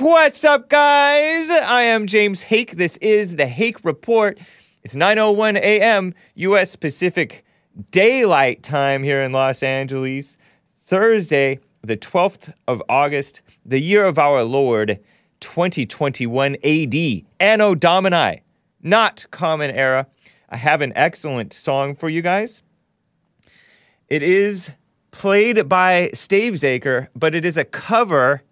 What's up, guys? I am James Hake. This is The Hake Report. It's 9:01 a.m. U.S. Pacific Daylight Time here in Los Angeles. Thursday, the 12th of August, the year of our Lord, 2021 AD. Anno Domini. Not Common Era. I have an excellent song for you guys. It is played by Stavesacre, but it is a cover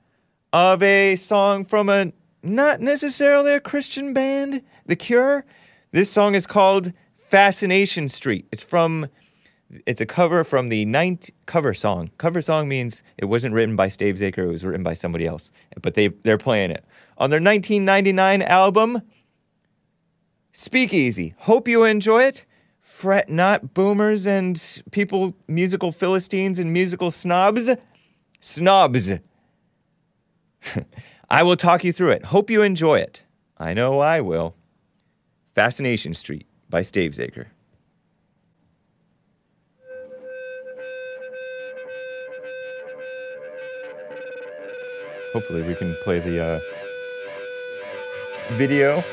of a song from a not necessarily a Christian band, The Cure. This song is called Fascination Street. It's a cover from the cover song. Cover song means it wasn't written by Stavesacre, it was written by somebody else, but they're playing it on their 1999 album Speakeasy. Hope you enjoy it. Fret not, boomers and people, musical philistines and musical snobs. Snobs. I will talk you through it. Hope you enjoy it. I know I will. Fascination Street by Stavesacre. Hopefully we can play the video.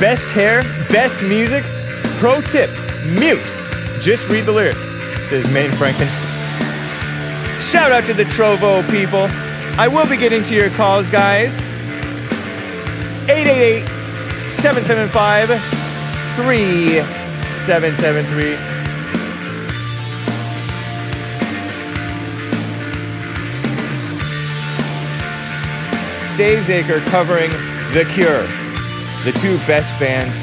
Best hair, best music. Pro tip, mute. Just read the lyrics, says Maine Franklin. Shout out to the Trovo people. I will be getting to your calls, guys. 888-775-3773. Stavesacre covering The Cure. The two best bands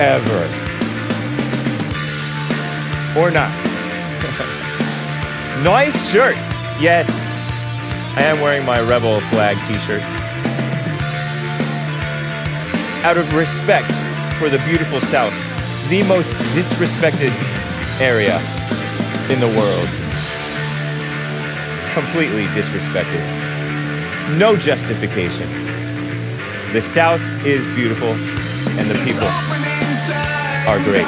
ever. Or not. Nice shirt. Yes. I am wearing my Rebel Flag t-shirt. Out of respect for the beautiful South, the most disrespected area in the world. Completely disrespected. No justification. The South is beautiful, and the people are great.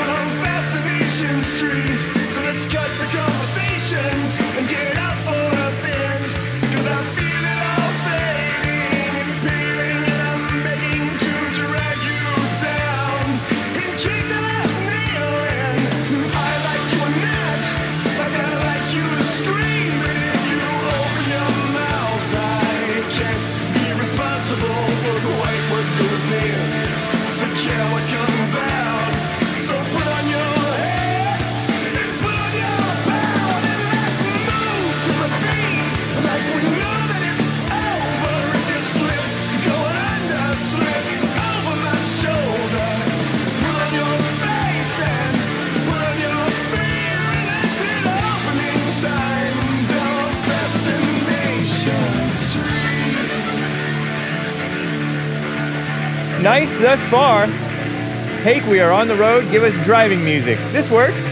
Nice thus far. Hake, we are on the road. Give us driving music. This works.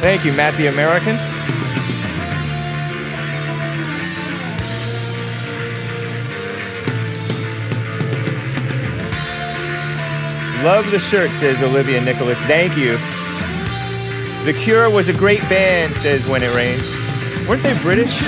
Thank you, Matt the American. Love the shirt, says Olivia Nicholas. Thank you. The Cure was a great band, says When It Rains. Weren't they British?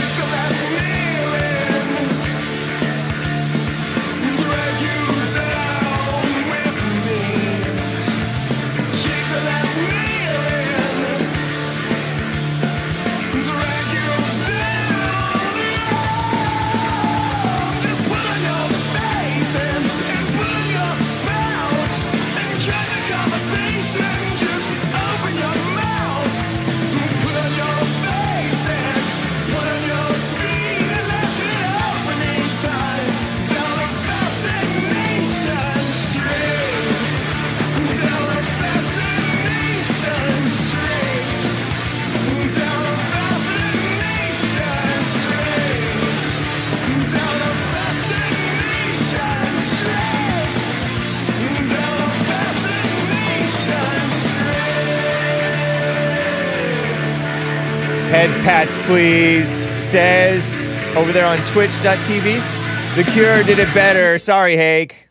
Please, says over there on twitch.tv. The Cure did it better. Sorry, Hake.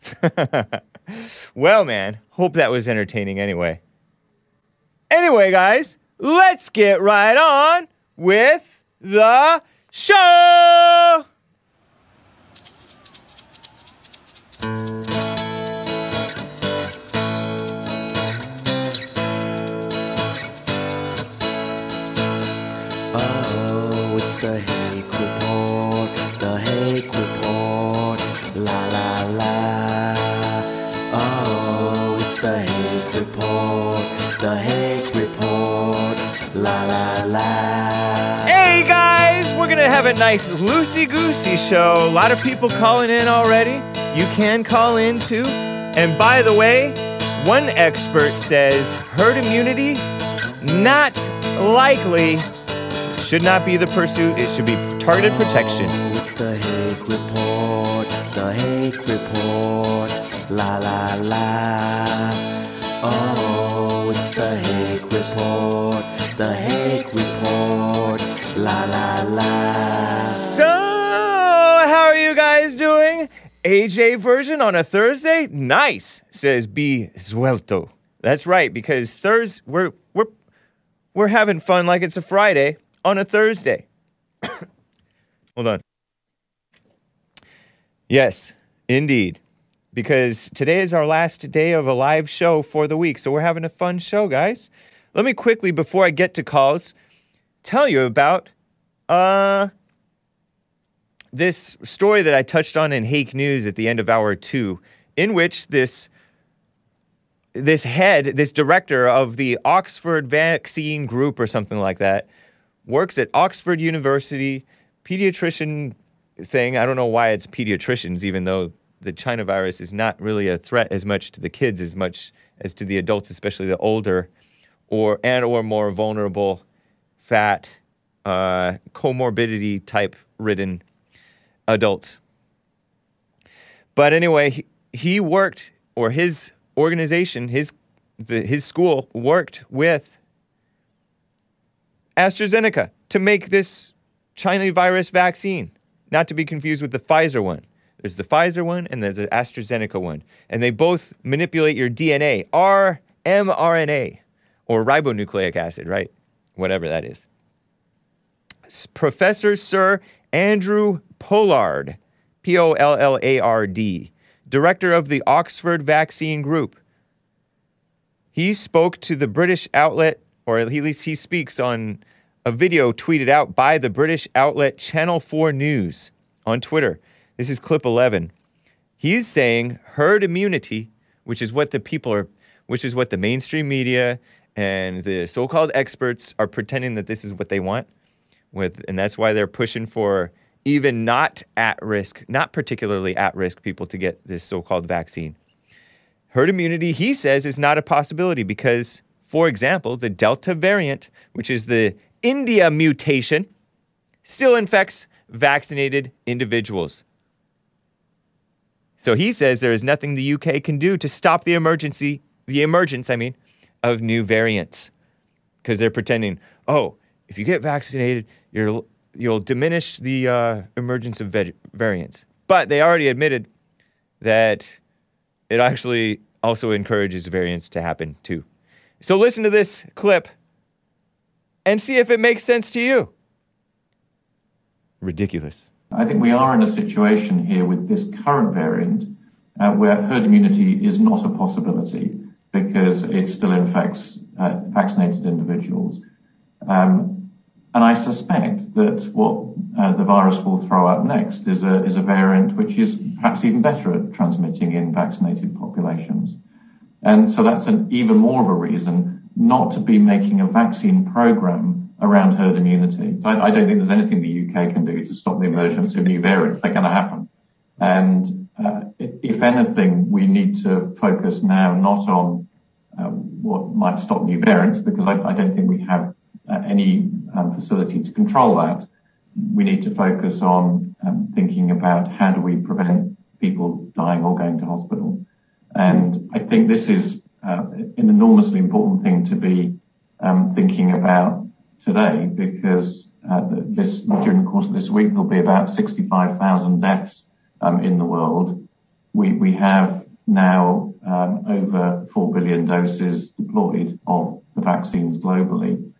Well, man, hope that was entertaining anyway. Anyway, guys, let's get right on with the show! Oh, it's the Hake Report, the Hake Report, la la la. Oh, it's the Hake Report, the Hake Report, la la la. Hey guys, we're gonna have a nice loosey-goosey show. A lot of people calling in already. You can call in too. And by the way, one expert says herd immunity, not likely. Should not be the pursuit, it should be targeted protection. Oh, it's the Hake Report, the Hake Report, la la la. Oh, it's the Hake Report, the Hake Report, la la la. So, how are you guys doing? AJ version on a Thursday? Nice, says B. Suelto. That's right, because Thursday, we're having fun like it's a Friday. On a Thursday. Hold on. Yes, indeed. Because today is our last day of a live show for the week. So we're having a fun show, guys. Let me quickly, before I get to calls, tell you about this story that I touched on in Hake News at the end of hour two, in which this director of the Oxford Vaccine Group or something like that, works at Oxford University, pediatrician thing. I don't know why it's pediatricians, even though the China virus is not really a threat as much to the kids as much as to the adults, especially the older or more vulnerable, fat, comorbidity-type ridden adults. But anyway, he worked, or his organization, his school worked with AstraZeneca to make this China virus vaccine, not to be confused with the Pfizer one. There's the Pfizer one and there's the AstraZeneca one. And they both manipulate your DNA, mRNA, or ribonucleic acid, right? Whatever that is. Professor Sir Andrew Pollard, Pollard, director of the Oxford Vaccine Group. He spoke to the British outlet, or at least he speaks on a video tweeted out by the British outlet Channel 4 News on Twitter. This is clip 11. He's saying herd immunity, which is what the mainstream media and the so-called experts are pretending that this is what they want with, and that's why they're pushing for even not particularly at-risk people to get this so-called vaccine. Herd immunity, he says, is not a possibility because, for example, the Delta variant, which is the India mutation, still infects vaccinated individuals. So he says there is nothing the UK can do to stop the emergence of new variants. Because they're pretending, oh, if you get vaccinated, you'll diminish the emergence of variants. But they already admitted that it actually also encourages variants to happen too. So listen to this clip and see if it makes sense to you. Ridiculous. I think we are in a situation here with this current variant where herd immunity is not a possibility because it still infects vaccinated individuals. And I suspect that what the virus will throw out next is a variant which is perhaps even better at transmitting in vaccinated populations. And so that's an even more of a reason not to be making a vaccine program around herd immunity. I don't think there's anything the UK can do to stop the emergence of new variants. They're going to happen. And if anything, we need to focus now not on what might stop new variants, because I don't think we have any facility to control that. We need to focus on thinking about how do we prevent people dying or going to hospital. And I think this is an enormously important thing to be thinking about today, because during the course of this week, there'll be about 65,000 deaths in the world. We have now over 4 billion doses deployed of the vaccines globally.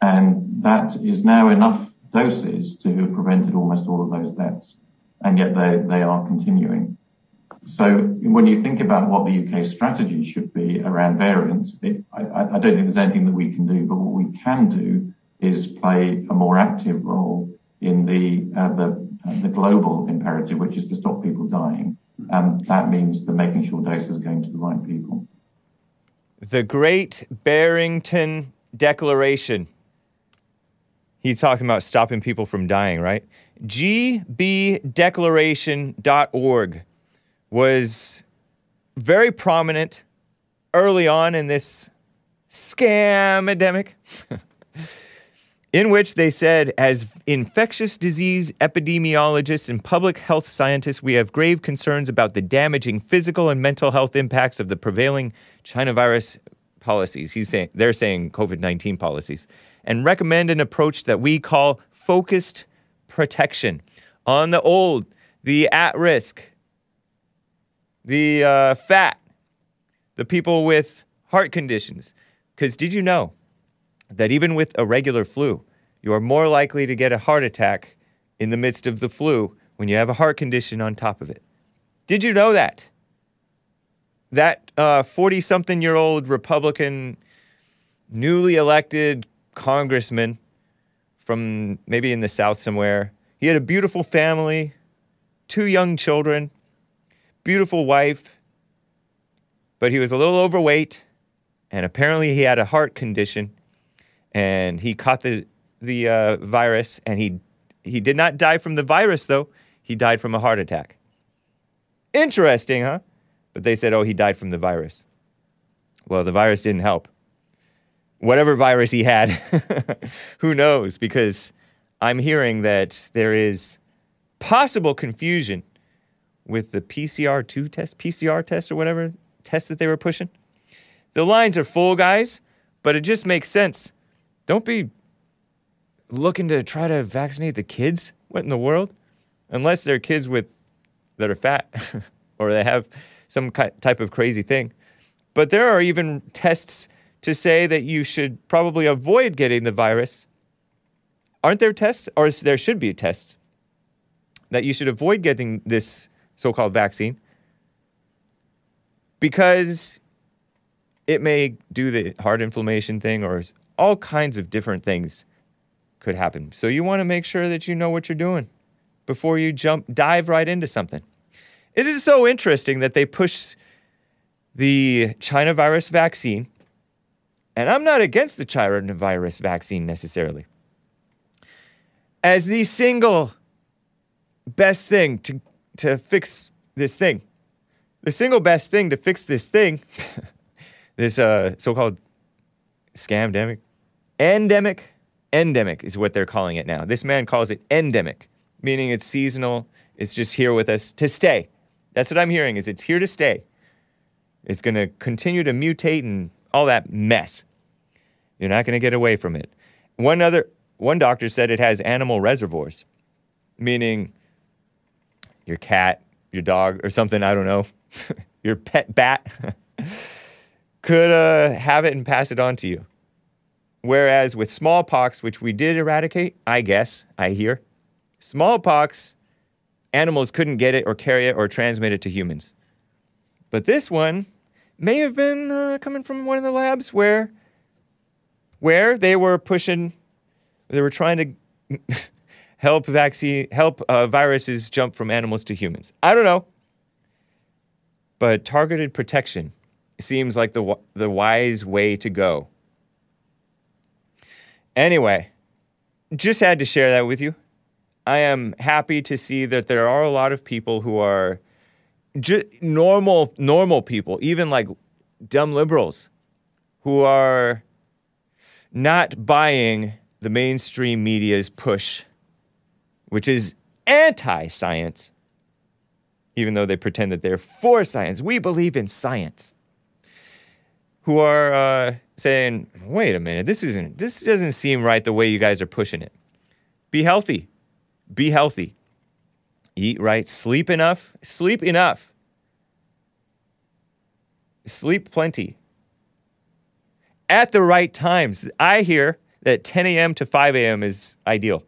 And that is now enough doses to have prevented almost all of those deaths. And yet they are continuing. So when you think about what the UK strategy should be around variants, I don't think there's anything that we can do, but what we can do is play a more active role in the global imperative, which is to stop people dying. And that means the making sure doses are going to the right people. The Great Barrington Declaration. He's talking about stopping people from dying, right? GBDeclaration.org was very prominent early on in this scam-endemic, in which they said, as infectious disease epidemiologists and public health scientists, we have grave concerns about the damaging physical and mental health impacts of the prevailing China virus policies. They're saying COVID-19 policies, and recommend an approach that we call focused protection on the old, the at-risk, the fat, the people with heart conditions. Because did you know that even with a regular flu, you are more likely to get a heart attack in the midst of the flu when you have a heart condition on top of it? Did you know that? That 40-something-year-old Republican, newly elected congressman from maybe in the South somewhere, he had a beautiful family, 2 young children, beautiful wife, but he was a little overweight, and apparently he had a heart condition. And he caught the virus, and he did not die from the virus, though. He died from a heart attack. Interesting, huh? But they said, oh, he died from the virus. Well, the virus didn't help. Whatever virus he had, who knows? Because I'm hearing that there is possible confusion with the PCR test or whatever test that they were pushing. The lines are full, guys, but it just makes sense. Don't be looking to try to vaccinate the kids. What in the world? Unless they're kids that are fat or they have some type of crazy thing. But there are even tests to say that you should probably avoid getting the virus. Aren't there tests? Or there should be tests that you should avoid getting this so-called vaccine because it may do the heart inflammation thing or all kinds of different things could happen. So you want to make sure that you know what you're doing before you dive right into something. It is so interesting that they push the China virus vaccine, and I'm not against the China virus vaccine necessarily, as the single best thing to fix this thing. The single best thing to fix this thing, this so-called scamdemic, endemic is what they're calling it now. This man calls it endemic, meaning it's seasonal. It's just here with us to stay. That's what I'm hearing, is it's here to stay. It's going to continue to mutate and all that mess. You're not going to get away from it. One doctor said it has animal reservoirs, meaning your cat, your dog, or something, I don't know, your pet bat could have it and pass it on to you. Whereas with smallpox, which we did eradicate, smallpox, animals couldn't get it or carry it or transmit it to humans. But this one may have been coming from one of the labs where they were trying to help viruses jump from animals to humans. I don't know. But targeted protection seems like the wise way to go. Anyway, just had to share that with you. I am happy to see that there are a lot of people who are normal people, even like dumb liberals, who are not buying the mainstream media's push, which is anti-science, even though they pretend that they're for science. We believe in science. Who are saying, wait a minute, this doesn't seem right the way you guys are pushing it. Be healthy. Be healthy. Eat right. Sleep enough. Sleep enough. Sleep plenty. At the right times. I hear that 10 a.m. to 5 a.m. is ideal.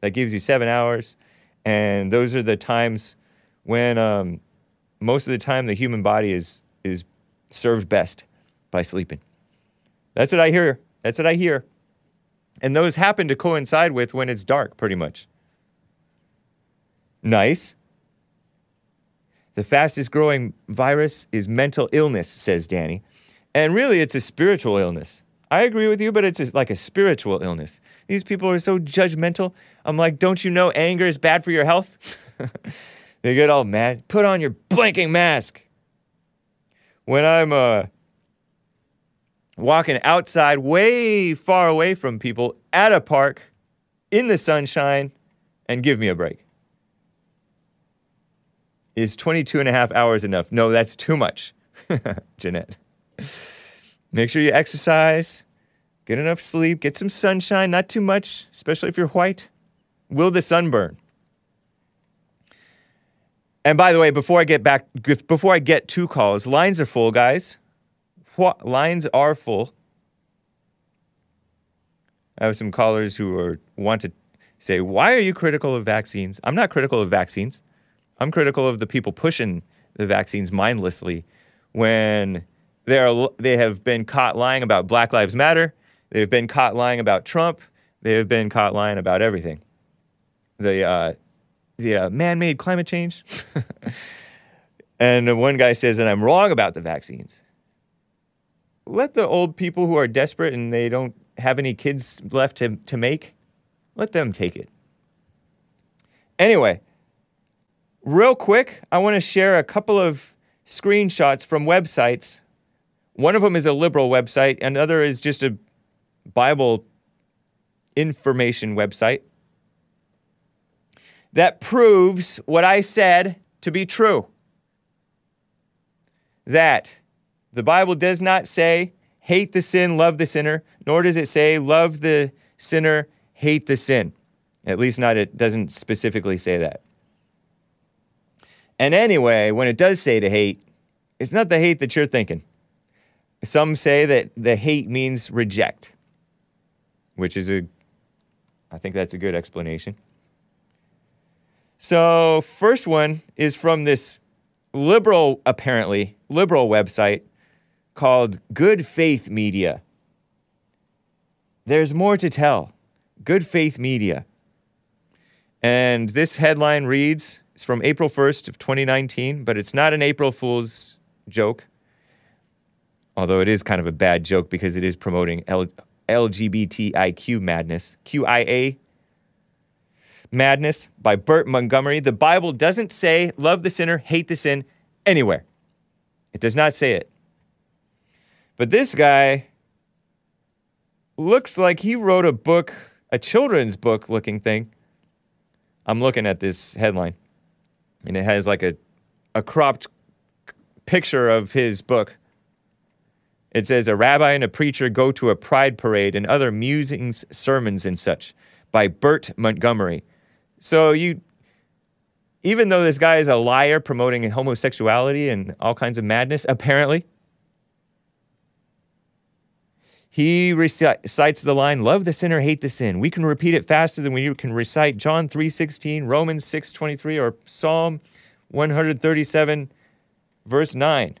That gives you 7 hours. And those are the times when most of the time the human body is served best by sleeping. That's what I hear. That's what I hear. And those happen to coincide with when it's dark, pretty much. Nice. The fastest growing virus is mental illness, says Danny. And really, it's a spiritual illness. I agree with you, but it's like a spiritual illness. These people are so judgmental. I'm like, don't you know anger is bad for your health? They get all mad. Put on your blanking mask. When I'm walking outside, way far away from people, at a park, in the sunshine, and give me a break. Is 22 and a half hours enough? No, that's too much, Jeanette. Make sure you exercise, get enough sleep, get some sunshine, not too much, especially if you're white. Will the sunburn? And by the way, before I get to calls, lines are full, guys. Lines are full. I have some callers who want to say, why are you critical of vaccines? I'm not critical of vaccines. I'm critical of the people pushing the vaccines mindlessly when they have been caught lying about Black Lives Matter. They've been caught lying about Trump. They have been caught lying about everything. The man-made climate change. And one guy says, and I'm wrong about the vaccines. Let the old people who are desperate and they don't have any kids left to make, let them take it. Anyway, real quick, I want to share a couple of screenshots from websites. One of them is a liberal website. Another is just a Bible information website that proves what I said to be true. That the Bible does not say, hate the sin, love the sinner, nor does it say, love the sinner, hate the sin. At least not, it doesn't specifically say that. And anyway, when it does say to hate, it's not the hate that you're thinking. Some say that the hate means reject, which is I think that's a good explanation. So, first one is from this liberal, apparently, liberal website called Good Faith Media. There's more to tell. Good Faith Media. And this headline reads... It's from April 1st of 2019, but it's not an April Fool's joke. Although it is kind of a bad joke because it is promoting LGBTIQ madness. QIA madness by Bert Montgomery. The Bible doesn't say, love the sinner, hate the sin, anywhere. It does not say it. But this guy looks like he wrote a book, a children's book looking thing. I'm looking at this headline. And it has like a cropped picture of his book. It says, a rabbi and a preacher go to a pride parade and other musings, sermons, and such by Bert Montgomery. So even though this guy is a liar promoting homosexuality and all kinds of madness, apparently, he recites the line, love the sinner, hate the sin. We can repeat it faster than we can recite John 3:16, Romans 6:23, or Psalm 137, verse 9.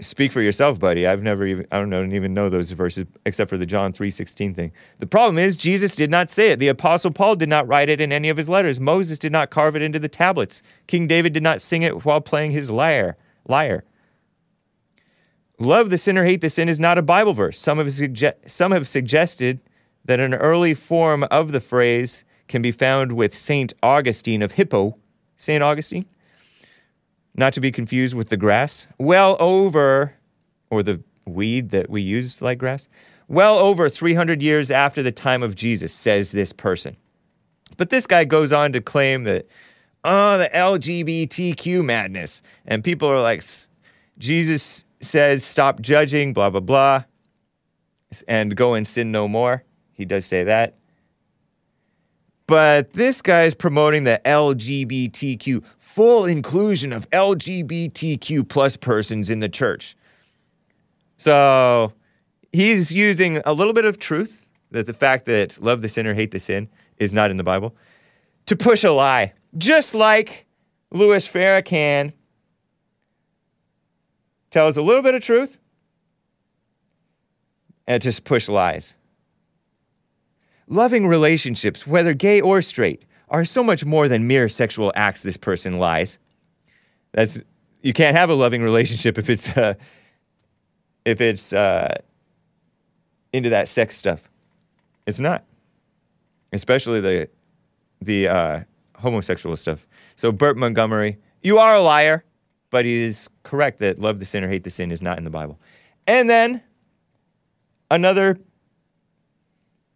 Speak for yourself, buddy. I don't even know those verses except for the John 3:16 thing. The problem is Jesus did not say it. The Apostle Paul did not write it in any of his letters. Moses did not carve it into the tablets. King David did not sing it while playing his lyre. Love the sinner, hate the sin is not a Bible verse. Some have suggested that an early form of the phrase can be found with St. Augustine of Hippo. St. Augustine? Not to be confused with the grass. Well over, or the weed that we used like grass. Well over 300 years after the time of Jesus, says this person. But this guy goes on to claim that, the LGBTQ madness. And people are like, Jesus says, stop judging, blah, blah, blah. and go and sin no more. He does say that. But this guy is promoting the LGBTQ, full inclusion of LGBTQ plus persons in the church. So he's using a little bit of truth, that the fact that love the sinner, hate the sin is not in the Bible, to push a lie. Just like Louis Farrakhan tells a little bit of truth and just push lies. Loving relationships, whether gay or straight, are so much more than mere sexual acts. This person lies. That's, you can't have a loving relationship if it's into that sex stuff. It's not, especially the homosexual stuff. So Bert Montgomery, you are a liar, but he is correct that love the sin or hate the sin is not in the Bible. And then another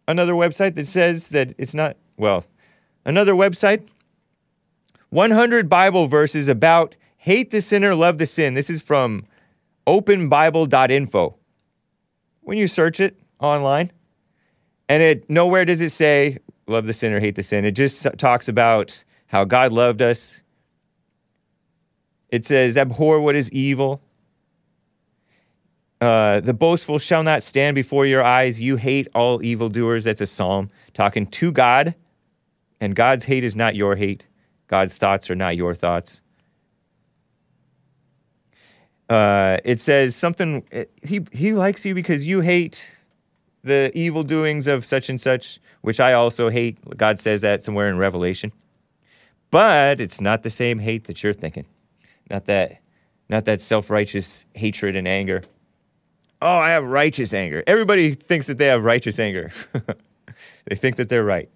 website that says that it's not, well, another website, 100 Bible verses about hate the sinner, love the sin. This is from openbible.info. When you search it online, and it nowhere does it say love the sinner, hate the sin. It just talks about how God loved us. It says abhor what is evil. The boastful shall not stand before your eyes. You hate all evildoers. That's a psalm talking to God. And God's hate is not your hate. God's thoughts are not your thoughts. It says something, he likes you because you hate the evil doings of such and such, which I also hate. God says that somewhere in Revelation. But it's not the same hate that you're thinking. Not that self-righteous hatred and anger. Oh, I have righteous anger. Everybody thinks that they have righteous anger. They think that they're right.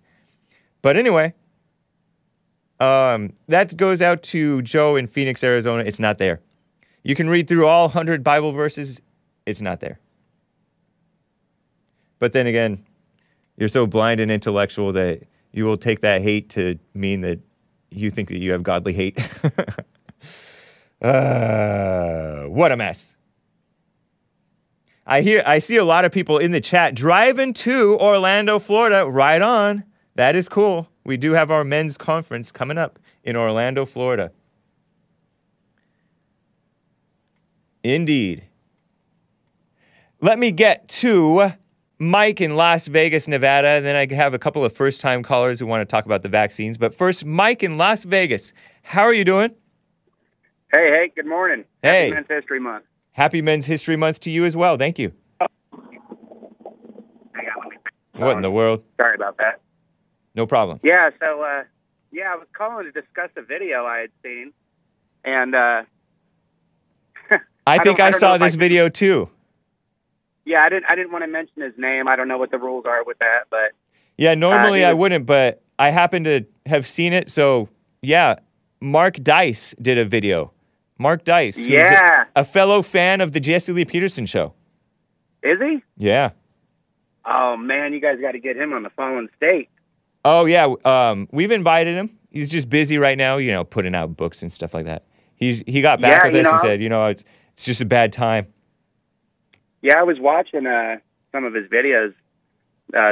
But anyway, that goes out to Joe in Phoenix, Arizona. It's not there. You can read through all 100 Bible verses. It's not there. But then again, you're so blind and intellectual that you will take that hate to mean that you think that you have godly hate. What a mess. I see a lot of people in the chat driving to Orlando, Florida. Right on. That is cool. We do have our men's conference coming up in Orlando, Florida. Indeed. Let me get to Mike in Las Vegas, Nevada. And then I have a couple of first-time callers who want to talk about the vaccines. But first, Mike in Las Vegas. How are you doing? Hey, good morning. Hey. Happy Men's History Month. Happy Men's History Month to you as well. Thank you. What in the world? Sorry about that. No problem. Yeah, so, I was calling to discuss a video I had seen, and, I think I saw this video, too. Yeah, I didn't want to mention his name. I don't know what the rules are with that, but... Yeah, normally I wouldn't, but I happen to have seen it, so, yeah, Mark Dice did a video. Mark Dice, who's a fellow fan of the Jesse Lee Peterson show. Is he? Yeah. Oh, man, you guys got to get him on the Fallen State. Oh, yeah. We've invited him. He's just busy right now, you know, putting out books and stuff like that. He got back with us and said, you know, it's just a bad time. Yeah, I was watching some of his videos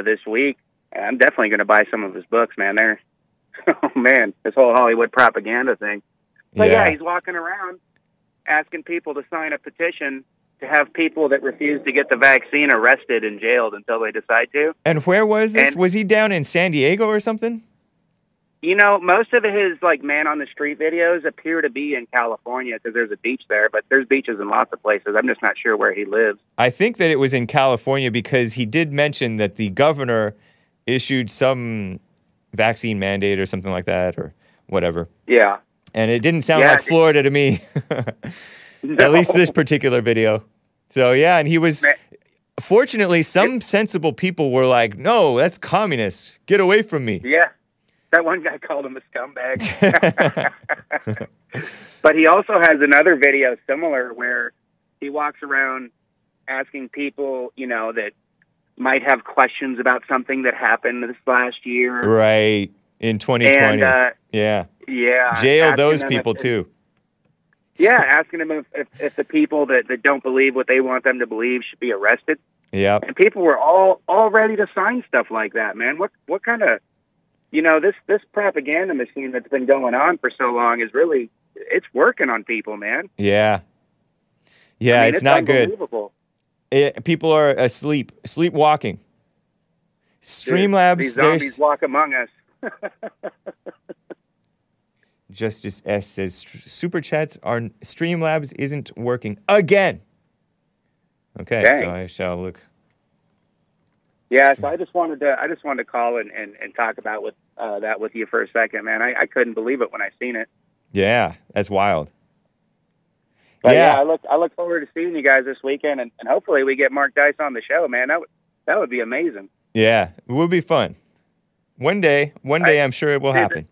this week. I'm definitely going to buy some of his books, man. Oh, man, this whole Hollywood propaganda thing. But yeah, he's walking around asking people to sign a petition to have people that refuse to get the vaccine arrested and jailed until they decide to. And where was this? Was he down in San Diego or something? You know, most of his, man-on-the-street videos appear to be in California because there's a beach there, but there's beaches in lots of places. I'm just not sure where he lives. I think that it was in California because he did mention that the governor issued some vaccine mandate or something like that or whatever. Yeah. And it didn't sound like Florida to me, at least this particular video. So, yeah, and he was, fortunately, some sensible people were like, no, that's communist. Get away from me. Yeah, that one guy called him a scumbag. But he also has another video similar where he walks around asking people, you know, that might have questions about something that happened this last year. Right, in 2020. And, yeah. Jail those people, too. Yeah, asking them if the people that don't believe what they want them to believe should be arrested. Yeah. And people were all ready to sign stuff like that, man. What kind of, you know, this propaganda machine that's been going on for so long is really, it's working on people, man. Yeah. Yeah, I mean, it's not good. People are asleep, sleepwalking. Streamlabs. These zombies walk among us. Justice S says super chats are Streamlabs isn't working again. Okay, dang. So I shall look. Yeah, so I just wanted to call and talk about with that with you for a second, man. I couldn't believe it when I seen it. Yeah, that's wild. But yeah, I look forward to seeing you guys this weekend, and hopefully we get Mark Dice on the show, man. That would be amazing. Yeah, it would be fun. One day, I'm sure it will happen.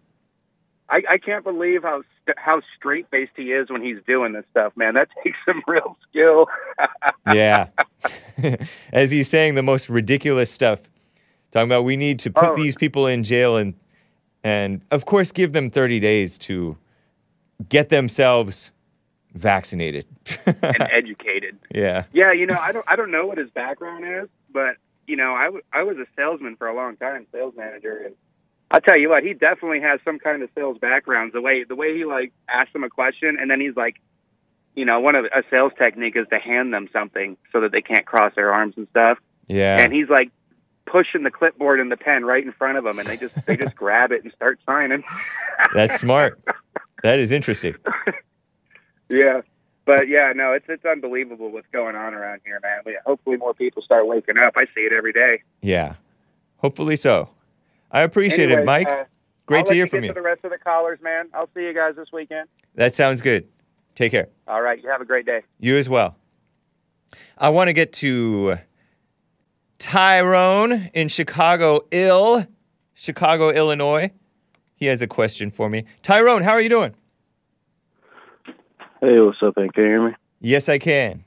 I can't believe how straight-faced he is when he's doing this stuff, man. That takes some real skill. Yeah. As he's saying the most ridiculous stuff, talking about we need to put these people in jail and of course, give them 30 days to get themselves vaccinated. And educated. Yeah. Yeah, you know, I don't know what his background is, but, you know, I was a salesman for a long time, sales manager, and I'll tell you what, he definitely has some kind of sales background. The way he, like, asks them a question, and then he's like, you know, a sales technique is to hand them something so that they can't cross their arms and stuff. Yeah. And he's, like, pushing the clipboard and the pen right in front of them, and they just grab it and start signing. That's smart. That is interesting. Yeah. But, yeah, no, it's unbelievable what's going on around here, man. But hopefully more people start waking up. I see it every day. Yeah. Hopefully so. I appreciate it, Mike. Great to hear from you. I'll let you get to the rest of the callers, man. I'll see you guys this weekend. That sounds good. Take care. All right. You have a great day. You as well. I want to get to Tyrone in Chicago, Illinois. He has a question for me. Tyrone, how are you doing? Hey, what's up, man? Can you hear me? Yes, I can.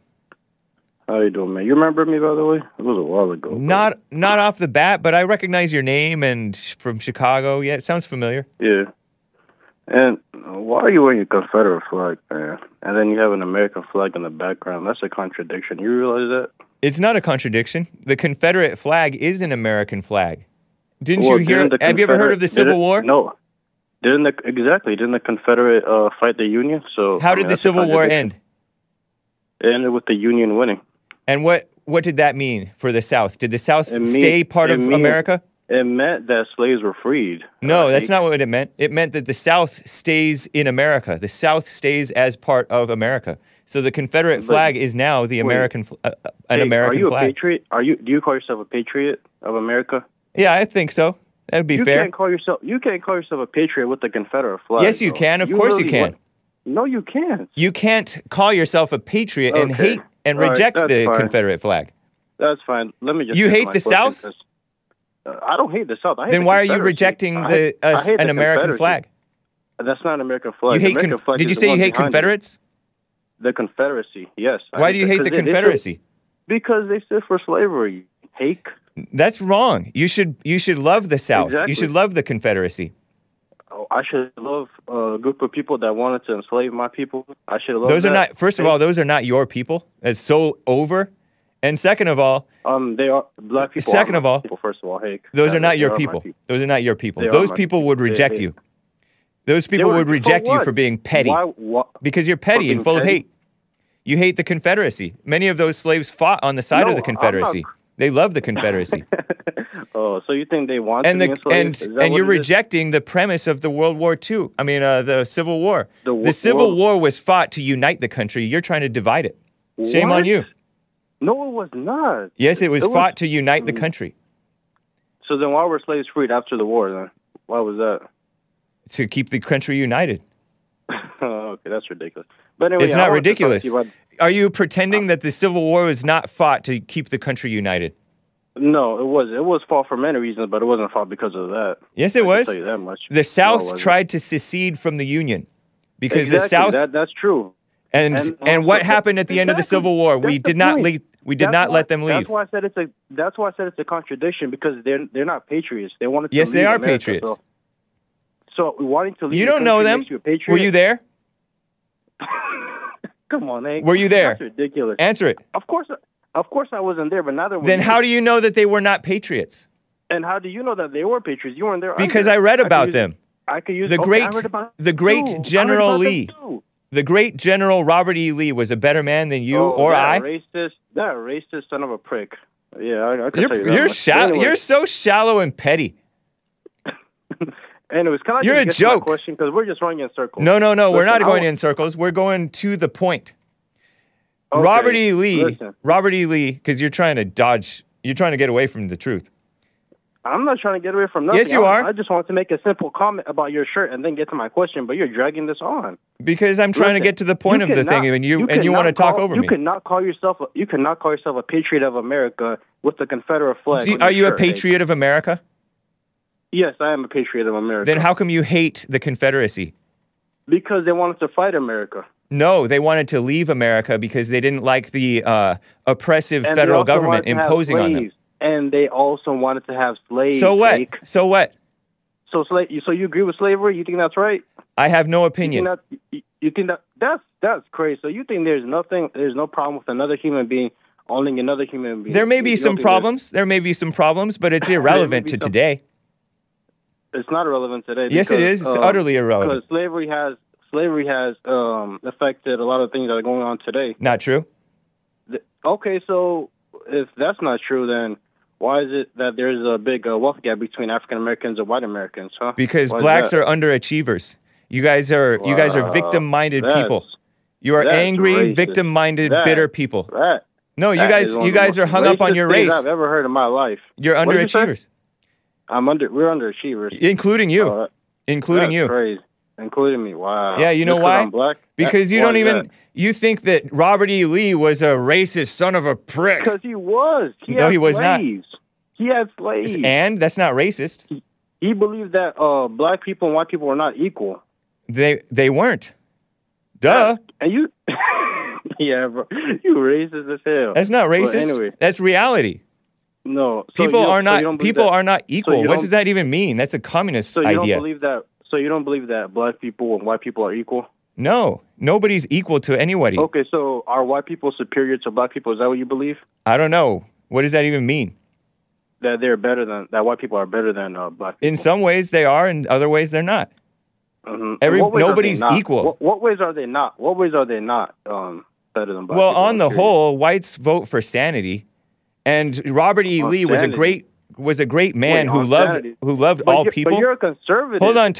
How you doing, man? You remember me, by the way? It was a while ago. Not off the bat, but I recognize your name and from Chicago. Yeah, it sounds familiar. Yeah. And why are you wearing your Confederate flag, man? And then you have an American flag in the background. That's a contradiction. You realize that? It's not a contradiction. The Confederate flag is an American flag. Have you ever heard of the Civil War? No. Didn't the Confederate fight the Union? So how did the Civil War end? It ended with the Union winning. And what did that mean for the South? Did the South stay part of America? It meant that slaves were freed. No, that's not what it meant. It meant that the South stays in America. The South stays as part of America. So the Confederate flag is now the American American flag. Are you a patriot? Do you call yourself a patriot of America? Yeah, I think so. That would be fair. You can't call yourself a patriot with the Confederate flag. Yes, you can. Of course you can. No, you can't. You can't call yourself a patriot and hate and reject the Confederate flag. That's fine. Let me just. You hate the South? I don't hate the South. Then why are you rejecting an American flag? That's not an American flag. Did you say you hate Confederates? The Confederacy, yes. Why do you hate the Confederacy? Because they stood for slavery. Hake. That's wrong. You should love the South. Exactly. You should love the Confederacy. I should love a group of people that wanted to enslave my people. I should love those. First of all, those are not your people. It's so over. And second of all, they are black people. Second of all, people, first of all, Hake. Those are not your people. Those are not your people. Those people would reject you. Those people would reject you for being petty. Why? Because you're petty and full of hate. You hate the Confederacy. Many of those slaves fought on the side of the Confederacy. They love the Confederacy. Oh, so you think they want to be enslaved? And you're rejecting the premise of the World War II. I mean, the Civil War. The Civil War was fought to unite the country. You're trying to divide it. Shame on you. No, it was not. Yes, it was fought to unite the country. So then why were slaves freed after the war, then? Why was that? To keep the country united. Okay, that's ridiculous. But anyway, it's not ridiculous. Are you pretending that the Civil War was not fought to keep the country united? No, it was. It was fought for many reasons, but it wasn't fought because of that. Yes, it was. I can tell you that much. The South tried to secede from the Union because the South. That's true. And what happened at the end of the Civil War? We did not let them leave. That's why I said it's a contradiction because they're not patriots. They wanted. Yes, they are patriots. So wanting to leave. You don't know them. Were you there? Come on, Hank. Were you there? That's ridiculous. Answer it. Of course. Of course I wasn't there, but neither were you. Then how do you know that they were not patriots? And how do you know that they were patriots? You weren't there. Because I read about them. I could use the great General Lee. The great General Robert E. Lee was a better man than you or I. That racist son of a prick. Yeah, I could tell you that. You're shallow. Anyway. You're so shallow and petty. Anyways, can I just get to my question? Because we're just running in circles. No, listen, we're not going in circles. We're going to the point. Okay, Robert E. Lee, because you're trying to dodge. You're trying to get away from the truth. I'm not trying to get away from nothing. Yes, you are. I just wanted to make a simple comment about your shirt and then get to my question, but you're dragging this on. Because I'm trying to get to the point of the thing, and you want to talk over me. You cannot call yourself a patriot of America with the Confederate flag. Are you a patriot of America? Yes, I am a patriot of America. Then how come you hate the Confederacy? Because they wanted to fight America. No, they wanted to leave America because they didn't like the oppressive federal government imposing on them. And they also wanted to have slaves. So what? Like, so what? So you agree with slavery? You think that's right? I have no opinion. You think that's crazy. So you think there's no problem with another human being owning another human being? There may be some problems. There may be some problems, but it's irrelevant to today. It's not irrelevant today. Yes, it is. It's utterly irrelevant. Because slavery has affected a lot of things that are going on today. Not true. Okay, so if that's not true, then why is it that there's a big wealth gap between African Americans and white Americans, huh? Because blacks are underachievers. You guys are victim-minded people. You are angry, victim-minded, bitter people. No, you guys are hung up on your race. I've ever heard in my life. You're underachievers. We're underachievers, including you, including you. Crazy. Including me. Wow. Yeah, you know why? I'm black? Because you don't even. You think that Robert E. Lee was a racist son of a prick? Because he was. No, he was not. He had slaves. And that's not racist. He believed that black people and white people were not equal. They weren't. Duh. And you. Yeah, bro. You racist as hell. That's not racist. Anyway. That's reality. No. So people are not equal. What does that even mean? That's a communist idea. You don't believe that. So you don't believe that black people and white people are equal? No, nobody's equal to anybody. Okay, so are white people superior to black people? Is that what you believe? I don't know. What does that even mean? That they're better than white people are better than black people. In some ways they are, in other ways they're not. Mm-hmm. Nobody's equal. What ways are they not? What ways are they not better than black people? Well, on the whole, whites vote for sanity, and Robert E. Lee was a great man who loved all people. But you're a conservative. Hold on,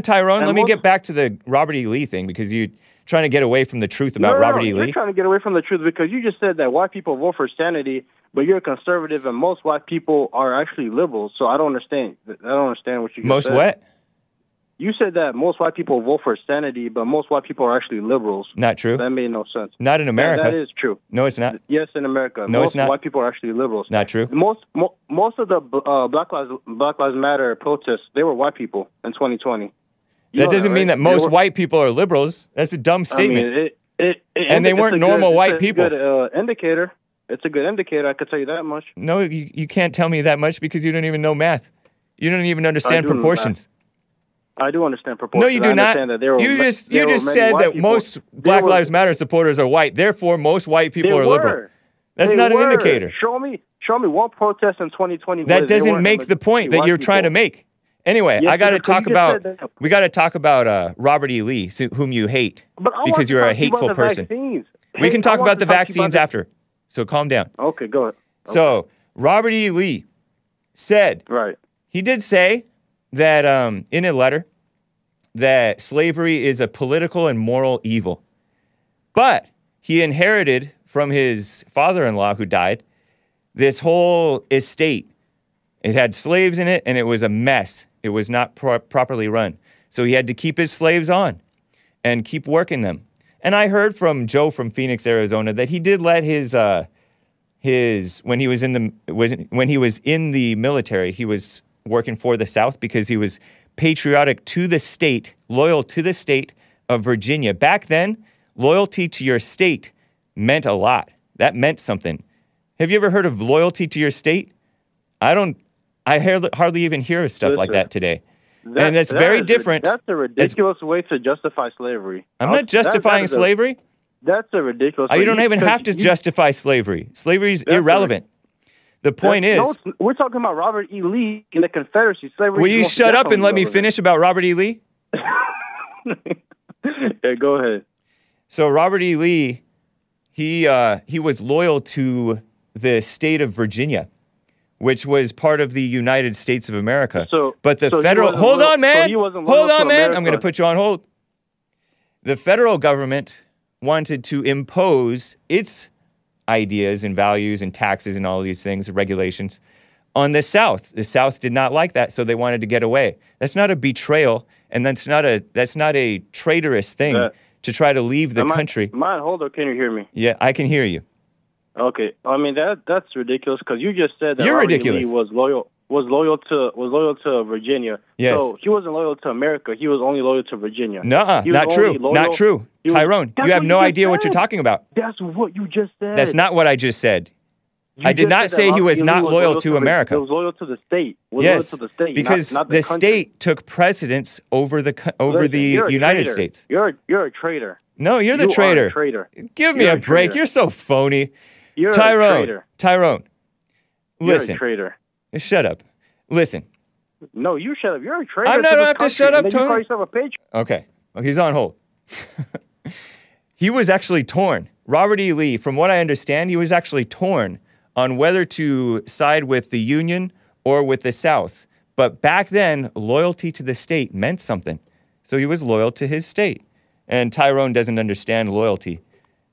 Tyrone. Let me get back to the Robert E. Lee thing, because you're trying to get away from the truth about Robert E. Lee. You're trying to get away from the truth because you just said that white people vote for sanity, but you're a conservative, and most white people are actually liberals. So I don't understand. I don't understand what you just said. Most what? You said that most white people vote for sanity, but most white people are actually liberals. Not true. That made no sense. Not in America. That is true. No, it's not. Yes, in America. No, it's not. Most white people are actually liberals. Not true. Most of the Black Lives Matter protests, they were white people in 2020. That doesn't mean that most white people are liberals. That's a dumb statement. I mean, and they weren't normal white people. It's a good indicator. It's a good indicator. I could tell you that much. No, you can't tell me that much because you don't even know math. You don't even understand proportions. I do understand proportions. No, you do not. You just said that most Black Lives Matter supporters are white. Therefore, most white people are liberal. That's not an indicator. Show me one protest in 2020. That doesn't make the point that you're trying to make. Anyway, I got to talk about. We got to talk about Robert E. Lee, whom you hate, because you're a hateful person. We can talk about the vaccines after. So calm down. Okay, go ahead. So Robert E. Lee said. Right. He did say that in a letter that slavery is a political and moral evil. But he inherited from his father-in-law who died this whole estate. It had slaves in it and it was a mess. It was not properly run. So he had to keep his slaves on and keep working them. And I heard from Joe from Phoenix, Arizona, that he did let his when he was in the military, he was working for the South because he was patriotic to the state, loyal to the state of Virginia. Back then, loyalty to your state meant a lot. That meant something. Have you ever heard of loyalty to your state? I hardly even hear of stuff like that today. That's very different. That's a ridiculous way to justify slavery. I'm not justifying slavery. That's a ridiculous... You don't even have to justify slavery. Slavery is irrelevant. The point is... No, we're talking about Robert E. Lee and the Confederacy. Slavery. Will you shut up and let me finish about Robert E. Lee? Yeah, go ahead. So Robert E. Lee, he was loyal to the state of Virginia, which was part of the United States of America. Hold on, man! Hold on, man! I'm going to put you on hold. The federal government wanted to impose its ideas and values and taxes and all of these things, regulations, on the South. The South did not like that, so they wanted to get away. That's not a betrayal, and that's not a traitorous thing to try to leave the country. Hold on, can you hear me? Yeah, I can hear you. Okay, I mean that's ridiculous because you just said that Robert E. Lee was loyal to Virginia. Yes. So he wasn't loyal to America. He was only loyal to Virginia. Nuh-uh, not true. Not true. Tyrone, you have no idea what you're talking about. That's what you just said. That's not what I just said. I did not say he was not loyal to America. He was loyal to the state. Yes, because the state took precedence over the United States. You're a traitor. No, you're the traitor. Give me a break. You're so phony. Tyrone, listen. You're a traitor. Shut up. Listen. No, you shut up. You're a traitor. I'm not going to shut up, Tony. You call yourself a patriot. Okay. Well, he's on hold. He was actually torn. Robert E. Lee, from what I understand, he was actually torn on whether to side with the Union or with the South. But back then, loyalty to the state meant something. So he was loyal to his state. And Tyrone doesn't understand loyalty.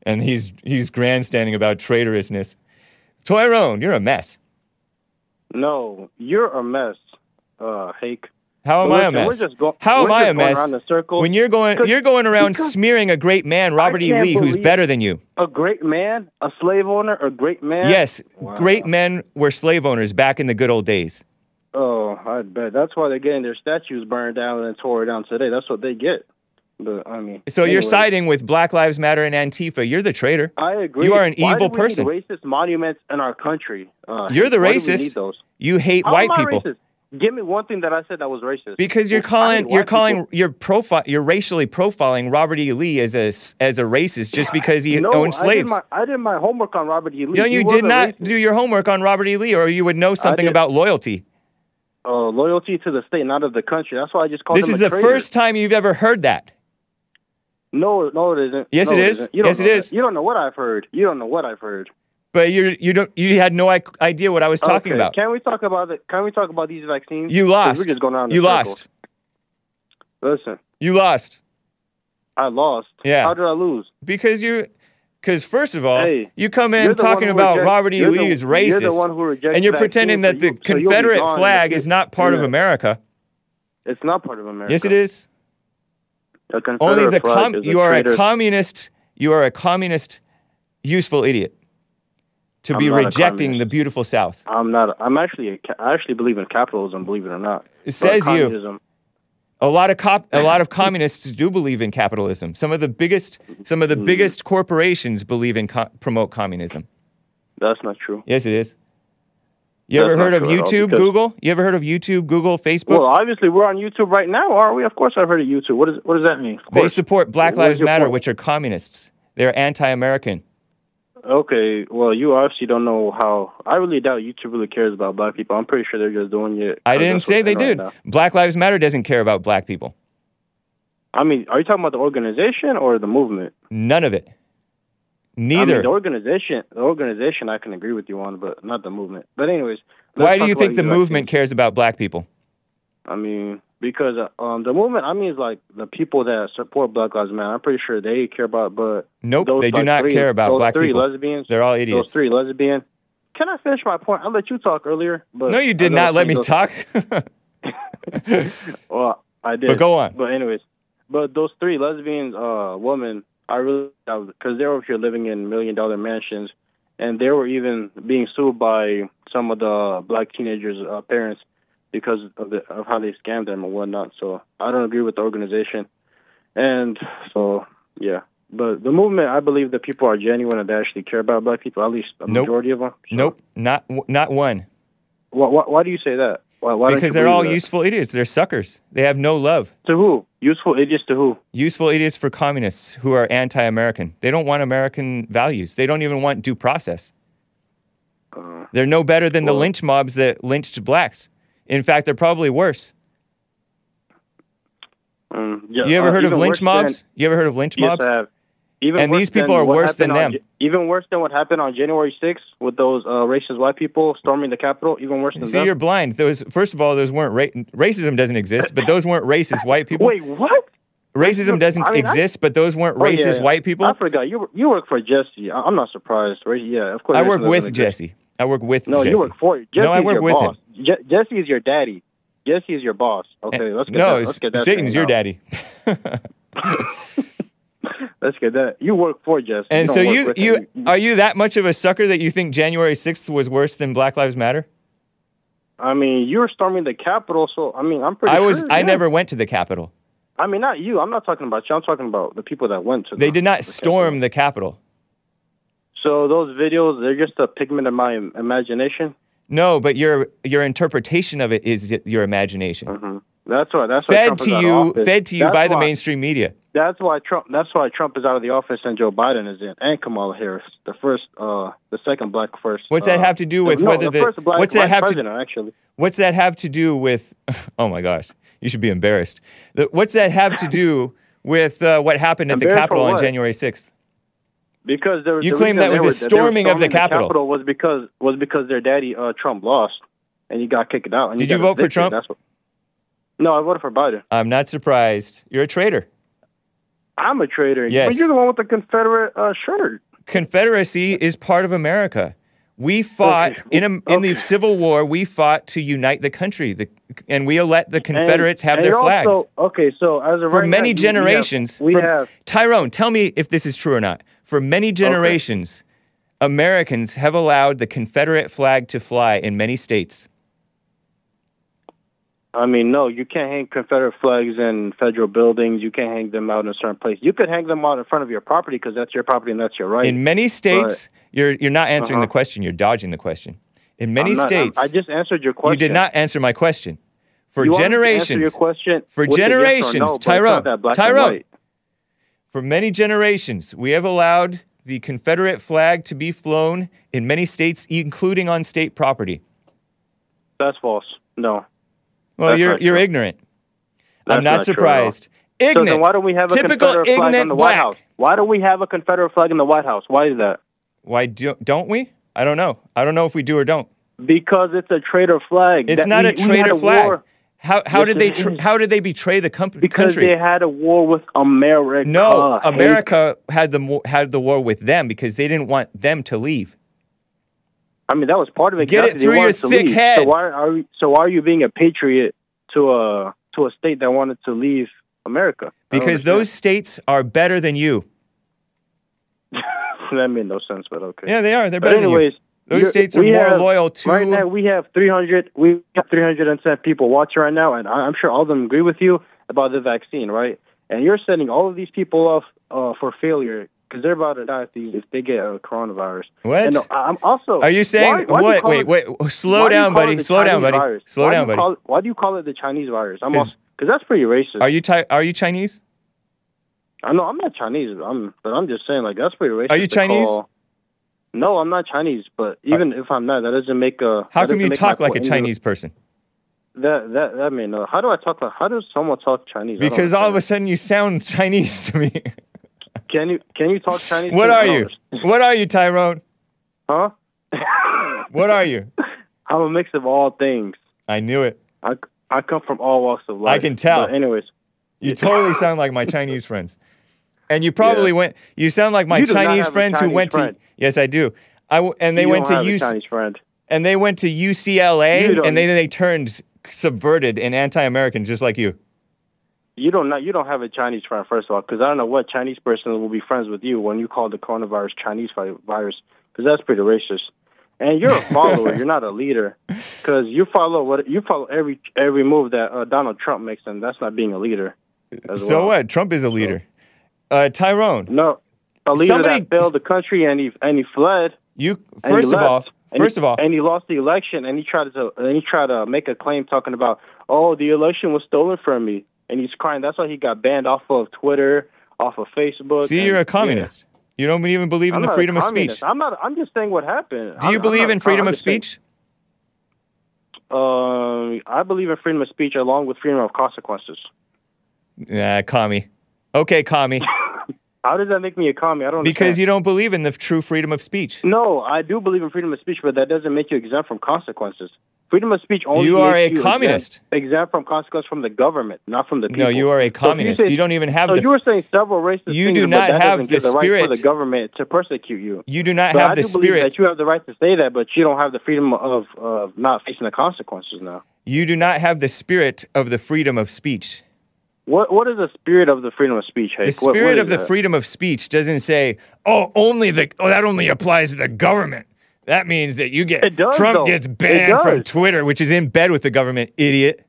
And he's grandstanding about traitorousness. Tyrone, you're a mess. No, you're a mess, Hake. How am I a mess? How am I a mess? When you're going around smearing a great man, Robert E. Lee, who's better than you. A great man? A slave owner? A great man? Yes, wow. Great men were slave owners back in the good old days. Oh, I bet. That's why they're getting their statues burned down and tore down today. That's what they get. But, I mean, so anyway. You're siding with Black Lives Matter and Antifa. You're the traitor. I agree. You are an evil person. Why do we need racist monuments in our country? You're the racist. You hate white people. Racist? Give me one thing that I said that was racist. Because you're racially profiling Robert E. Lee as a racist just because he owned slaves. I did my homework on Robert E. Lee. No, you did not do your homework on Robert E. Lee, or you would know something about loyalty. Loyalty to the state, not of the country. That's why I just called him a traitor. This is the first time you've ever heard that. No, it isn't. Yes, it is. Yes, it is. You don't know what I've heard. You don't know what I've heard. But you had no idea what I was talking about. Can we talk about these vaccines? You lost. We're just going around in circles. Listen. You lost. I lost. Yeah. How did I lose? Because first of all, you come in talking about Robert E. Lee is racist, and you're pretending that the Confederate flag is not part of America. It's not part of America. Yes, it is. Only the you are a communist, useful idiot. To be rejecting the beautiful South. I'm not. I actually believe in capitalism. Believe it or not. It says you. A lot of communists do believe in capitalism. Some of the biggest corporations believe in promote communism. That's not true. Yes, it is. You ever heard of YouTube, Google? You ever heard of YouTube, Google, Facebook? Well, obviously, we're on YouTube right now, aren't we? Of course I've heard of YouTube. What does that mean? They support Black Lives Matter, which are communists. They're anti-American. Okay, well, you obviously don't know how... I really doubt YouTube really cares about black people. I'm pretty sure they're just doing it. I didn't say they did. Black Lives Matter doesn't care about black people. I mean, are you talking about the organization or the movement? None of it. Neither. I mean, the organization I can agree with you on, but not the movement. But anyways... Why do you think the movement cares about black people? I mean, because the movement, I mean, is like the people that support Black Lives Matter. I'm pretty sure they care about, but... Nope, they do not care about black people. Those three lesbians... They're all idiots. Those three lesbians... Can I finish my point? I let you talk earlier, but... No, you did not let me talk. Well, I did. But go on. But anyways, but those three lesbians, women... I really, because they were over here living in million-dollar mansions, and they were even being sued by some of the black teenagers' parents because of how they scammed them and whatnot. So I don't agree with the organization, and so yeah. But the movement, I believe that people are genuine and they actually care about black people. At least a majority of them. So. Nope, not one. Why do you say that? Why because they're all useful idiots. They're suckers. They have no love. To who? Useful idiots to who? Useful idiots for communists who are anti-American. They don't want American values. They don't even want due process. They're no better than the lynch mobs that lynched blacks. In fact, they're probably worse. Yeah, you ever heard of lynch mobs? You ever heard of lynch mobs? Yes, I have. And these people are worse than them. Even worse than what happened on January 6th with those racist white people storming the Capitol. Even worse than them. See, you're blind. Those, first of all, those weren't racism doesn't exist, but those weren't racist white people. Wait, what? Racism doesn't exist, but those weren't racist white people. I forgot. You work for Jesse. I'm not surprised. Right? Yeah, of course. I work with Jesse. I work with Jesse. No, you work for Jesse. No, I work with him. Jesse is your daddy. Jesse is your boss. Okay, let's get that. Let's get that. Satan's your daddy. Let's get that. You work for Jesse. And so are you that much of a sucker that you think January 6th was worse than Black Lives Matter? I mean, you were storming the Capitol, so I mean, I'm pretty sure. I never went to the Capitol. I mean, not you. I'm not talking about you. I'm talking about the people that went to the Capitol. They did not storm the Capitol. So those videos, they're just a figment of my imagination? No, but your interpretation of it is your imagination. Mm-hmm. That's why. That's fed to you. Fed to you by the mainstream media. That's why Trump. That's why Trump is out of the office and Joe Biden is in, and Kamala Harris, the second black first. What's that have to do with whether the first black president? Actually, what's that have to do with? Oh my gosh, you should be embarrassed. What's that have to do with what happened at the Capitol on January 6th? Because there was you claim that was a storming of the Capitol. The Capitol was because their daddy Trump lost and he got kicked out. Did you vote for Trump? No, I voted for Biden. I'm not surprised. You're a traitor. I'm a traitor. Yes. But you're the one with the Confederate shirt. Confederacy is part of America. We fought in the Civil War. We fought to unite the country, and we let the Confederates have their flags. For many generations, Tyrone, tell me if this is true or not. For many generations, Americans have allowed the Confederate flag to fly in many states. I mean, no, you can't hang Confederate flags in federal buildings. You can't hang them out in a certain place. You could hang them out in front of your property because that's your property and that's your right. In many states, you're not answering the question. You're dodging the question. In many states... I just answered your question. You did not answer my question. For generations... Your question for generations, yes no, Tyrone, for many generations, we have allowed the Confederate flag to be flown in many states, including on state property. That's false. No. Well, you're ignorant. I'm not surprised. Ignorant. So then why don't we have a Confederate flag in the White House? Why don't we have a Confederate flag in the White House? Why is that? Why don't we? I don't know. I don't know if we do or don't. Because it's a traitor flag. It's not a traitor flag. How did they betray the country? Because they had a war with America. No, America had the war with them because they didn't want them to leave. I mean, that was part of it. Get it through your thick head. So why are you being a patriot to a state that wanted to leave America? Because those states are better than you. That made no sense, but okay. Yeah, they are. They're better than you. Those states are more loyal to... Right now, we have 310 people watching right now, and I'm sure all of them agree with you about the vaccine, right? And you're sending all of these people off for failure, because they're about to die if they get a coronavirus. What? And I'm also... Are you saying... What? Wait. Slow down, buddy. Why do you call it the Chinese virus? Because that's pretty racist. Are you Chinese? No, I'm not Chinese. But I'm just saying, like, that's pretty racist. Are you Chinese? No, I'm not Chinese. But even if I'm not, that doesn't make a... How come you talk like a Chinese person? I mean, how do I talk like... How does someone talk Chinese? Because all of a sudden you sound Chinese to me. Can you talk Chinese? What are you? What are you, Tyrone? Huh? What are you? I'm a mix of all things. I knew it. I come from all walks of life. I can tell. But anyways, you totally sound like my Chinese friends, and you probably went. You sound like my Chinese friends who went to. Yes, I do. And they went to UCLA, and then they turned subverted and anti-American, just like you. You don't have a Chinese friend, first of all, because I don't know what Chinese person will be friends with you when you call the coronavirus Chinese virus, because that's pretty racist. And you're a follower. You're not a leader, because you follow every move that Donald Trump makes, and that's not being a leader. So what? Trump is a leader. Tyrone. No, a leader that failed the country and he fled. You first of all, First of all, he lost the election, and he tried to make a claim talking about, oh, the election was stolen from me, and he's crying. That's why he got banned off of Twitter, off of Facebook. See, you're a communist. Yeah. You don't even believe in the freedom of speech. I'm not. I'm just saying what happened. Do you believe in freedom of speech? I believe in freedom of speech along with freedom of consequences. Nah, commie. Okay, commie. How does that make me a commie? I don't know. Because you don't believe in the true freedom of speech. No, I do believe in freedom of speech, but that doesn't make you exempt from consequences. Freedom of speech only makes you a communist. Exempt from consequences from the government, not from the people. No, you are a communist. So you don't even have the... So you were saying several racist things, do not have the right for the government to persecute you. You do not have the spirit. I do believe that you have the right to say that, but you don't have the freedom of not facing the consequences now. You do not have the spirit of the freedom of speech. What is the spirit of the freedom of speech, Hake? The spirit of the freedom of speech doesn't say, oh, that only applies to the government. That means that Trump gets banned from Twitter, which is in bed with the government, idiot.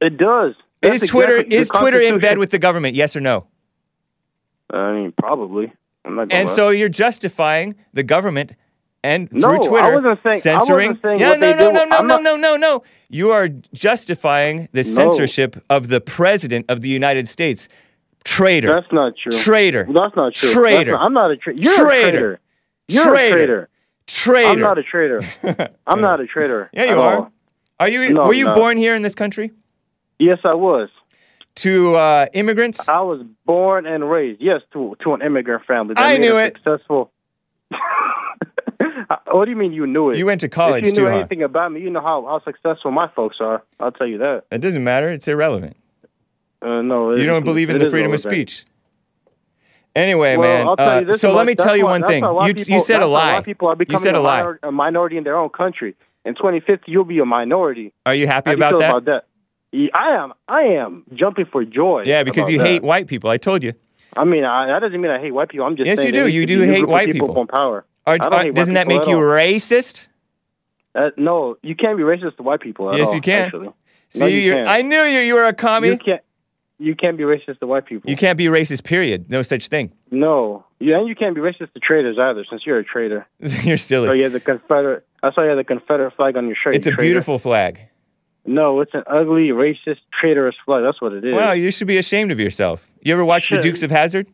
It does. Is Twitter in bed with the government, yes or no? I mean, probably. So you're justifying the government and through Twitter censoring. No. You are justifying the censorship of the President of the United States. Traitor. That's not true. Traitor. That's not true. Traitor. I'm not a traitor. You're a traitor. You're a traitor. Traitor. I'm not a traitor. I'm not a traitor. Yeah, you are. Are you? No, were you born here in this country? Yes, I was. To immigrants? I was born and raised, yes, to an immigrant family. I knew it. Successful. What do you mean you knew it? You went to college, too, huh? If you knew anything about me, you know how successful my folks are. I'll tell you that. It doesn't matter. It's irrelevant. No, you don't believe in the freedom of speech. Anyway, well, man, so let me tell you one thing. You said a lie. You said a lie. A minority in their own country. In 2050, you'll be a minority. Are you happy about that? I am jumping for joy. Yeah, because you hate white people. I told you. I mean, that doesn't mean I hate white people. I'm just saying. Yes, you do. You do hate white people. Doesn't that make you racist? No, you can't be racist to white people at all. Yes, you can. See, I knew you. You were a commie. You can't be racist to white people. You can't be racist, period. No such thing. No. And you can't be racist to traitors either, since you're a traitor. You're silly. So you have the Confederate, I saw you had the Confederate flag on your shirt. It's a beautiful flag. No, it's an ugly, racist, traitorous flag. That's what it is. Wow, you should be ashamed of yourself. You ever watched The Dukes of Hazzard?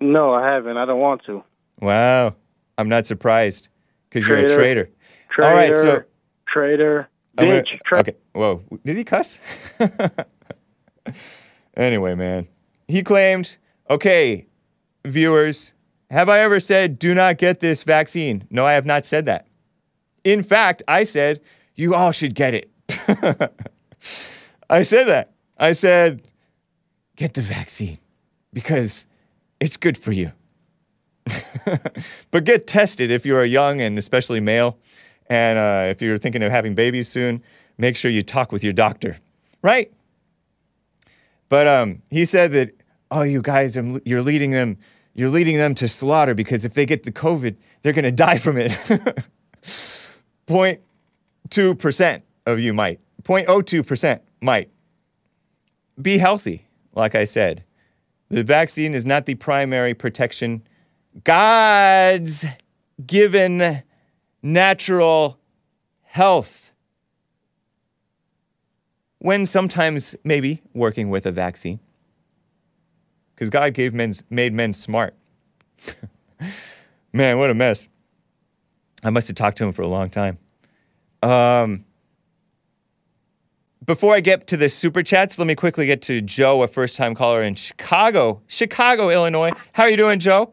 No, I haven't. I don't want to. Wow. I'm not surprised, because you're a traitor. Traitor. All right, so... Traitor. Bitch. Okay. Whoa. Did he cuss? Anyway, man, he claimed, okay, viewers, have I ever said, do not get this vaccine? No, I have not said that. In fact, I said, you all should get it. I said that. I said, get the vaccine because it's good for you. But get tested if you are young and especially male. And if you're thinking of having babies soon, make sure you talk with your doctor, right? But he said that, oh, you guys, you're leading them to slaughter because if they get the COVID, they're going to die from it. 0.2% of you might. 0.02% might. Be healthy, like I said. The vaccine is not the primary protection. God's given natural health. When sometimes, maybe, working with a vaccine. Because God made men smart. Man, what a mess. I must have talked to him for a long time. Before I get to the Super Chats, let me quickly get to Joe, a first-time caller in Chicago. Chicago, Illinois. How are you doing, Joe?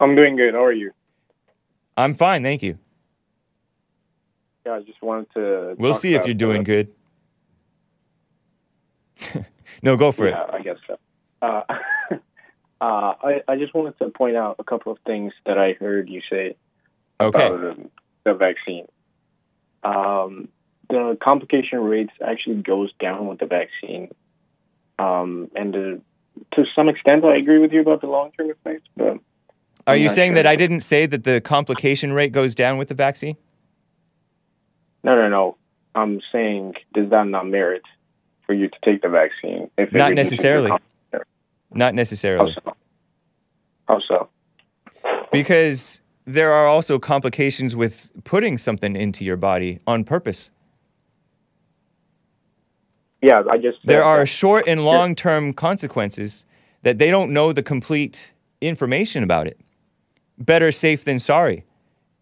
I'm doing good. How are you? I'm fine, thank you. Yeah, I just wanted to... We'll see if you're doing good. No, go for it. I guess so. I just wanted to point out a couple of things that I heard you say about the vaccine. The complication rates actually goes down with the vaccine. And to some extent, I agree with you about the long-term effects. But are you saying that I didn't say that the complication rate goes down with the vaccine? No. I'm saying does that not merit for you to take the vaccine? If not necessarily. Not necessarily. How so? Because there are also complications with putting something into your body on purpose. Yeah, I just... There are short and long-term consequences that they don't know the complete information about it. Better safe than sorry.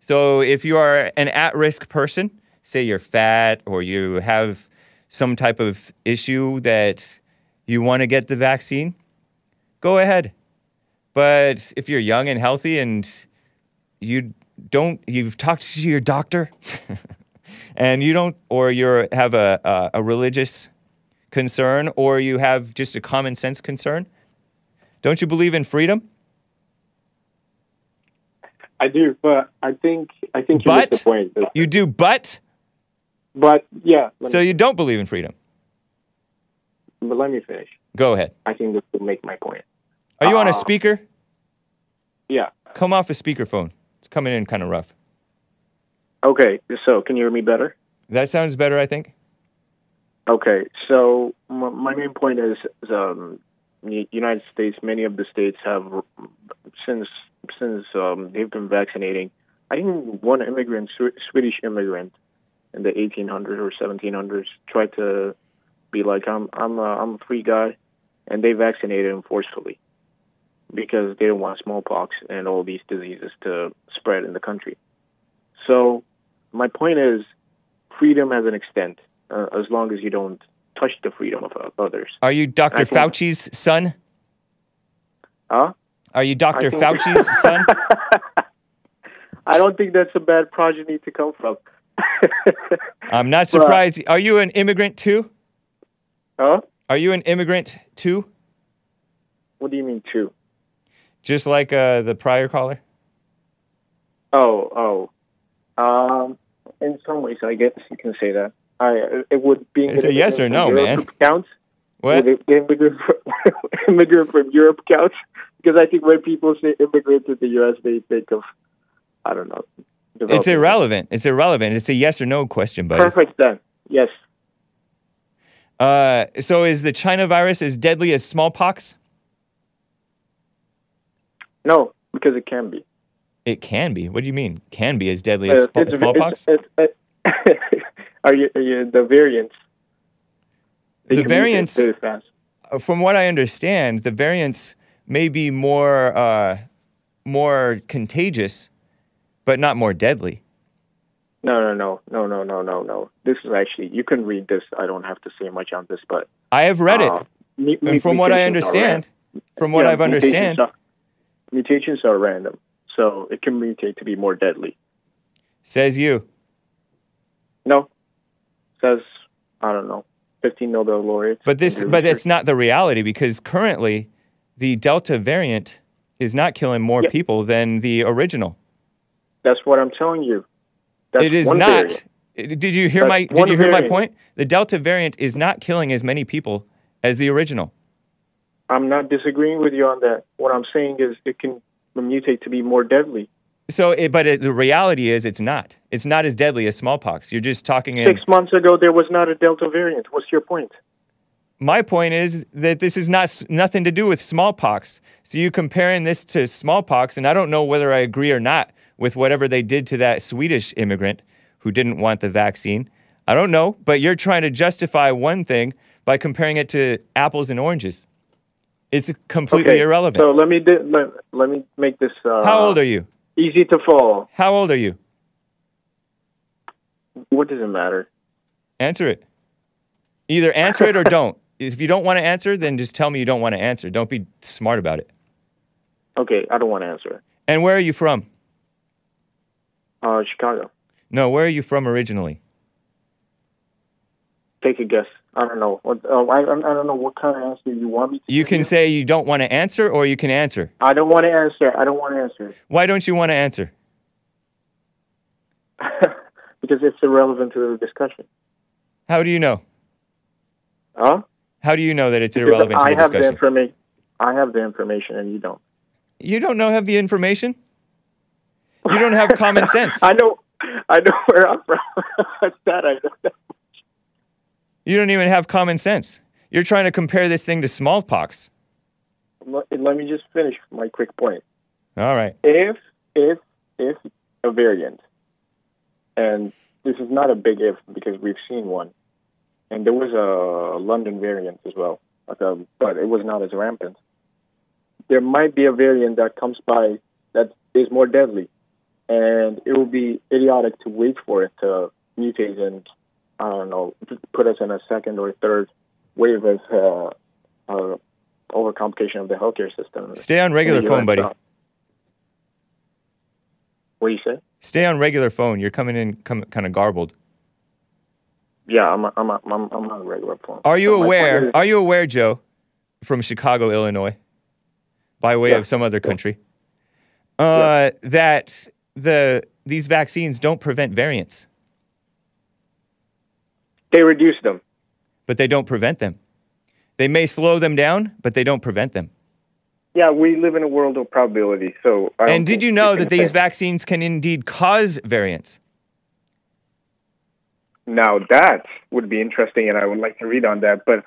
So if you are an at-risk person, say you're fat or you have some type of issue that you want to get the vaccine, go ahead. But if you're young and healthy and you don't, you've talked to your doctor and you don't, or you have a religious concern, or you have just a common sense concern, don't you believe in freedom? I do, but I think you missed the point. You do, but yeah. So you don't believe in freedom. But let me finish. Go ahead. I think this will make my point. Are you on a speaker? Yeah. Come off a speakerphone. It's coming in kind of rough. Okay, so can you hear me better? That sounds better, I think. Okay, so my main point is United States, many of the states have, since they've been vaccinating, I think one immigrant, Swedish immigrant in the 1800s or 1700s, tried to be like, I'm a free guy, and they vaccinated him forcefully because they didn't want smallpox and all these diseases to spread in the country. So my point is, freedom has an extent, as long as you don't touch the freedom of others. Are you Dr. Fauci's son? Huh? Are you Dr. Fauci's son? I don't think that's a bad progeny to come from. I'm not surprised. Are you an immigrant too? Huh? Are you an immigrant too? What do you mean too? Just like the prior caller? Oh. In some ways, I guess you can say that. It's a yes or no, man. Counts? What? Immigrant from Europe counts? Because I think when people say immigrant to the U.S., they think of, I don't know. It's irrelevant. It's irrelevant. It's a yes or no question, buddy. Perfect, then. Yes. So is the China virus as deadly as smallpox? No, because it can be. It can be? What do you mean? Can be as deadly as smallpox? It's Are you the variants? The variants, from what I understand, the variants may be more contagious, but not more deadly. No. This is actually, you can read this. I don't have to say much on this, but I have read it, and from what I understand, mutations are random, so it can mutate to be more deadly. Says you. No. Says, I don't know, 15 Nobel laureates. But it's not the reality, because currently the Delta variant is not killing more people than the original. That's what I'm telling you. That's it is one not. Variant. Did you hear That's my? Did you hear variant. My point? The Delta variant is not killing as many people as the original. I'm not disagreeing with you on that. What I'm saying is it can mutate to be more deadly. So, the reality is it's not. It's not as deadly as smallpox. You're just talking in... 6 months ago, there was not a Delta variant. What's your point? My point is that this is nothing to do with smallpox. So you're comparing this to smallpox, and I don't know whether I agree or not with whatever they did to that Swedish immigrant who didn't want the vaccine. I don't know, but you're trying to justify one thing by comparing it to apples and oranges. It's completely irrelevant. So let me make this... How old are you? Easy to follow. How old are you? What does it matter? Answer it. Either answer it or don't. If you don't want to answer, then just tell me you don't want to answer. Don't be smart about it. Okay, I don't want to answer. And where are you from? Chicago. No, where are you from originally? Take a guess. I don't know. I don't know what kind of answer you want me to. You can say you don't want to answer, or you can answer. I don't want to answer. I don't want to answer. Why don't you want to answer? Because it's irrelevant to the discussion. How do you know? Huh? How do you know that it's irrelevant to the discussion? I have the information, and you don't. You don't have the information? You don't have common sense. I know where I'm from. That I know. You don't even have common sense. You're trying to compare this thing to smallpox. Let me just finish my quick point. All right. If if a variant, and this is not a big if because we've seen one, and there was a London variant as well, but it was not as rampant. There might be a variant that comes by that is more deadly, and it will be idiotic to wait for it to mutate and, I don't know, put us in a second or third wave of overcomplication of the healthcare system. Stay on regular phone, buddy. What do you say? Stay on regular phone. You're coming in kind of garbled. Yeah, I'm on regular phone. Are you aware? Are you aware, Joe, from Chicago, Illinois, by way of some other country, that these vaccines don't prevent variants? They reduce them, but they don't prevent them. They may slow them down, but they don't prevent them. Yeah, we live in a world of probability. So, and did you know that these vaccines can indeed cause variants? Now that would be interesting, and I would like to read on that. But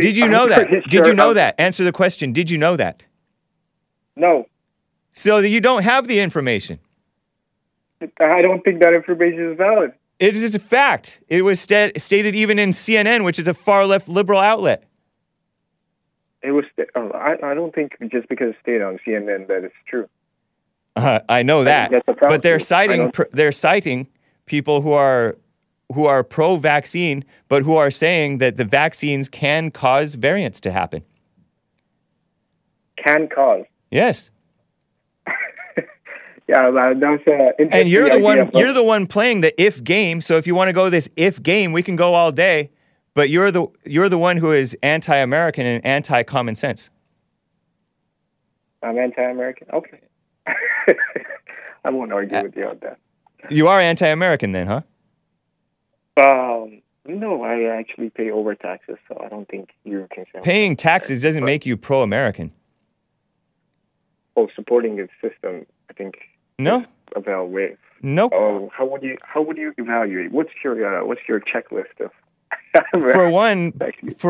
did you know that? Did you know that? Answer the question. Did you know that? No. So you don't have the information. I don't think that information is valid. It is a fact. It was stated even in CNN, which is a far-left liberal outlet. It was. I don't think just because it stayed on CNN that it's true. I know that, but they're citing people who are pro-vaccine, but who are saying that the vaccines can cause variants to happen. Can cause. Yes. Yeah, that's interesting. And you're the one playing the if game. So if you want to go this if game, we can go all day. But you're the one who is anti-American and anti-common sense. I'm anti-American? Okay. I won't argue with you on that. You are anti-American then, huh? No, I actually pay over taxes, so I don't think you can say paying taxes doesn't make you pro-American. Oh, supporting the system, I think. No. About wave. Nope. Oh, how would you evaluate? What's your checklist of? For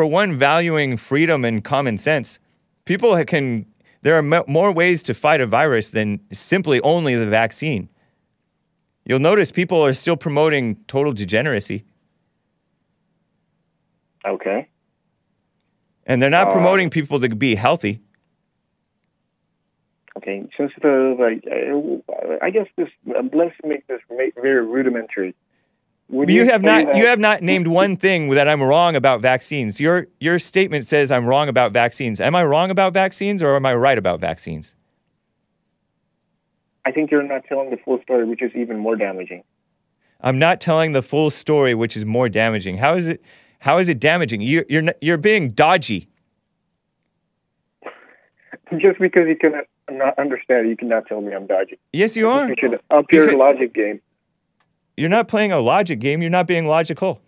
one, valuing freedom and common sense. There are more ways to fight a virus than simply only the vaccine. You'll notice people are still promoting total degeneracy. Okay. And they're not promoting people to be healthy. Okay, since I guess this, let's make this very rudimentary. You have not named one thing that I'm wrong about vaccines. Your statement says I'm wrong about vaccines. Am I wrong about vaccines or am I right about vaccines? I think you're not telling the full story, which is even more damaging. I'm not telling the full story, which is more damaging. How is it damaging? You're being dodgy. Just because you cannot understand it, you cannot tell me I'm dodgy. Yes, you are. Up your logic game. You're not playing a logic game. You're not being logical.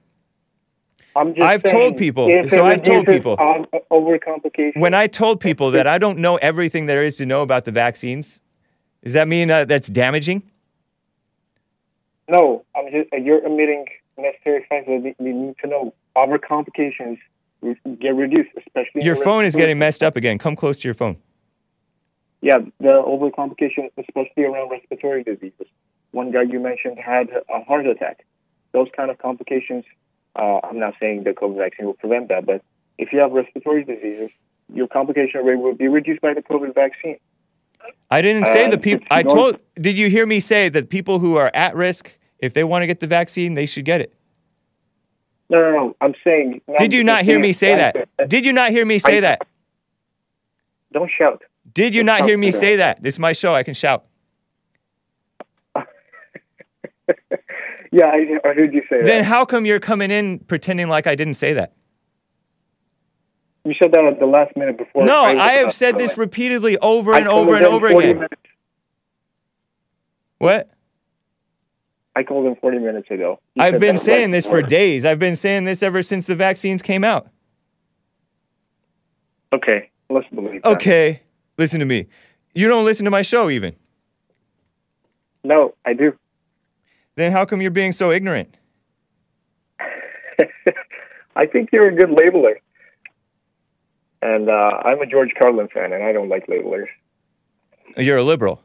I've told people. Overcomplication. When I told people that I don't know everything there is to know about the vaccines, does that mean that's damaging? No, you're omitting necessary facts that we need to know. Overcomplications get reduced, especially. Your phone is getting messed up again. Come close to your phone. Yeah, the overcomplication, especially around respiratory diseases. One guy you mentioned had a heart attack. Those kind of complications, I'm not saying the COVID vaccine will prevent that, but if you have respiratory diseases, your complication rate will be reduced by the COVID vaccine. I didn't say the people... Did you hear me say that people who are at risk, if they want to get the vaccine, they should get it? No. I'm saying... Did you not hear me say that? Did you not hear me say that? Don't shout. Did you not hear me say that? This is my show. I can shout. Yeah, I heard you say that. Then how come you're coming in pretending like I didn't say that? You said that at the last minute before. No, I have said this repeatedly over and over again. Minutes. What? I called him 40 minutes ago. I've been saying this for days. I've been saying this ever since the vaccines came out. Okay, let's believe that. Okay, listen to me. You don't listen to my show even. No, I do. Then how come you're being so ignorant? I think you're a good labeler. And I'm a George Carlin fan, and I don't like labelers. You're a liberal.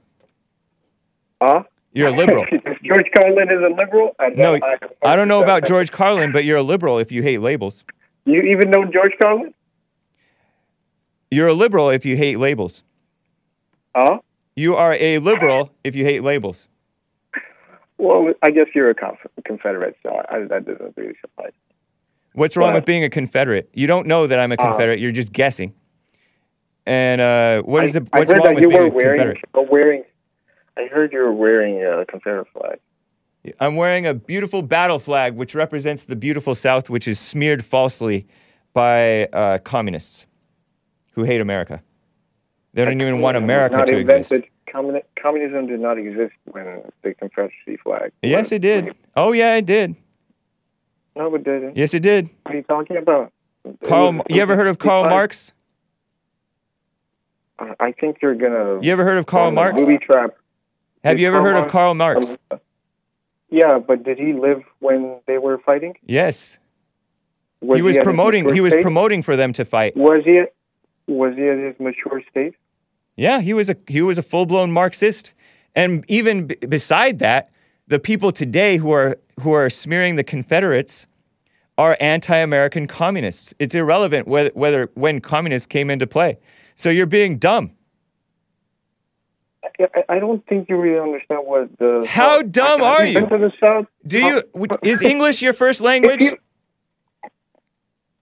Huh? You're a liberal. George Carlin is a liberal? No, I don't know about George Carlin, but you're a liberal if you hate labels. You even know George Carlin? You're a liberal if you hate labels. Huh? You are a liberal if you hate labels. Well, I guess you're a Confederate, so that doesn't really suffice. What's wrong with being a Confederate? You don't know that I'm a Confederate. You're just guessing. And what's wrong with being a Confederate? I heard you were wearing a Confederate flag. I'm wearing a beautiful battle flag, which represents the beautiful South, which is smeared falsely by communists who hate America. They don't even want America to exist. Communism did not exist when the Confederacy flag. Yes, it did. Oh, yeah, it did. No, it didn't. Yes, it did. What are you talking about? You ever heard of Karl Marx? I think you're gonna. You ever heard of Karl Marx? Booby trap. Have you ever heard of Karl Marx? Yeah, but did he live when they were fighting? Yes. He was promoting. He was promoting for them to fight. Was he at his mature state? Yeah, he was a full-blown Marxist, and even beside that, the people today who are smearing the Confederates are anti-American communists. It's irrelevant when communists came into play. So you're being dumb. I don't think you really understand what the... How dumb are you? Is English your first language?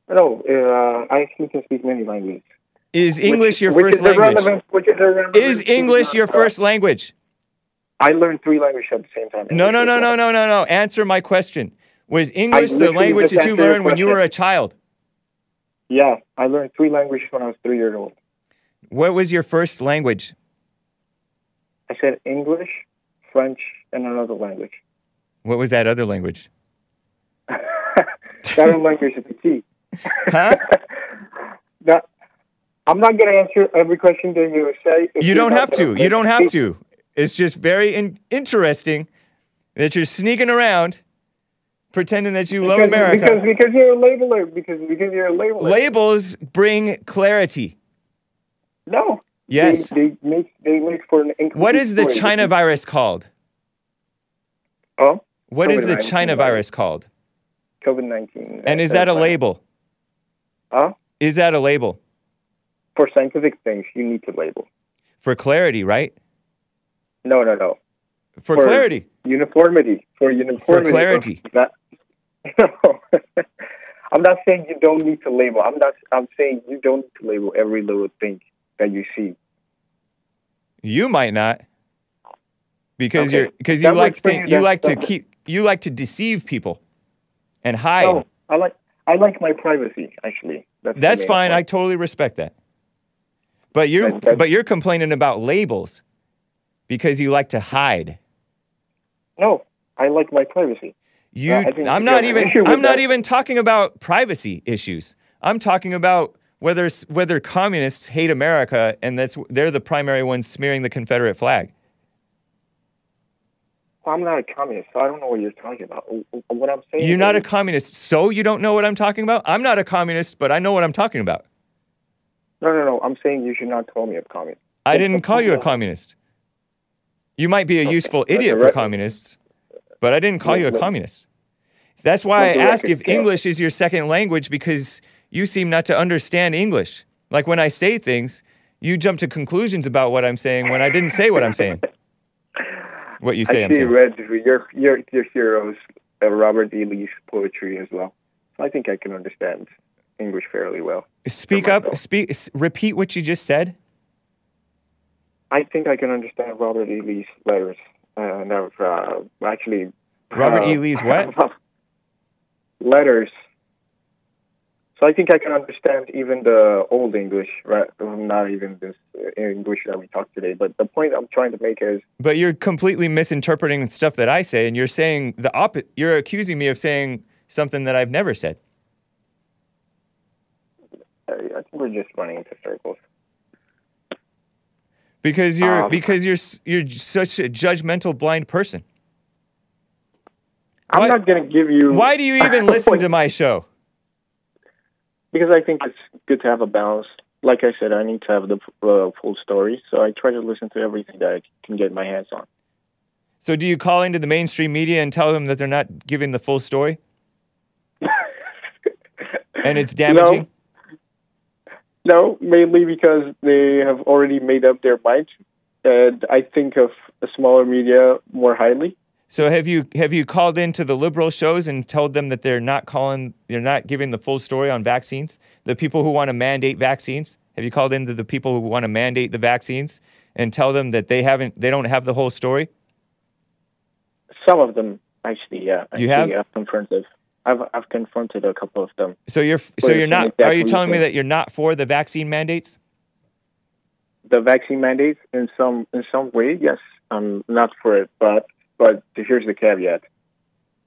No, I can speak many languages. Is English your first language? Is English your first language? I learned three languages at the same time. No. Answer my question. Was English the language that you learned when you were a child? Yeah, I learned three languages when I was 3 years old. What was your first language? I said English, French, and another language. What was that other language? That other language is the key. Huh? I'm not going to answer every question that you say. You don't have to. You don't have to. It's just very interesting that you're sneaking around pretending that you love America. Because you're a labeler. Because you're a labeler. Labels bring clarity. No. Yes. They make for an increase. What is the China virus called? Oh? What is the China virus called? COVID-19. And is that a label? Huh? Is that a label? For scientific things, you need to label. For clarity, right? No. For clarity. Uniformity. For uniformity. For clarity. No. I'm not saying you don't need to label. I'm saying you don't need to label every little thing that you see. You might not, because you like to deceive people and hide. No, I like my privacy. Actually, that's fine. I totally respect that. But you're complaining about labels because you like to hide. No, I like my privacy. I'm not even talking about privacy issues. I'm talking about whether communists hate America, and they're the primary ones smearing the Confederate flag. Well, I'm not a communist, so I don't know what you're talking about. What I'm saying, you're not a communist, so you don't know what I'm talking about? I'm not a communist, but I know what I'm talking about. No. I'm saying you should not call me a communist. I didn't call you a communist. You might be a useful idiot for communists, but I didn't call you a communist. That's why I ask if English is your second language, because you seem not to understand English. Like, when I say things, you jump to conclusions about what I'm saying when I didn't say what I'm saying. What you say I'm saying. I see read your heroes, Robert E. Lee's poetry as well. I think I can understand English fairly well. Speak up. Repeat what you just said. I think I can understand Robert E. Lee's letters. Robert E. Lee's what? Letters. So I think I can understand even the old English, right? Not even this English that we talk today. But the point I'm trying to make is... But you're completely misinterpreting stuff that I say, and you're saying the opposite. You're accusing me of saying something that I've never said. I think we're just running into circles. Because you're such a judgmental, blind person. I'm not going to give you... Why do you even listen to my show? Because I think it's good to have a balance. Like I said, I need to have the full story, so I try to listen to everything that I can get my hands on. So do you call into the mainstream media and tell them that they're not giving the full story? And it's damaging? No, mainly because they have already made up their mind. And I think of a smaller media more highly. So have you called into the liberal shows and told them that they're not giving the full story on vaccines? The people who want to mandate vaccines? Have you called into the people who want to mandate the vaccines and tell them that they don't have the whole story? Some of them, actually, yeah. I've confronted a couple of them. Are you telling me that you're not for the vaccine mandates? The vaccine mandates in some way, yes, I'm not for it, but here's the caveat.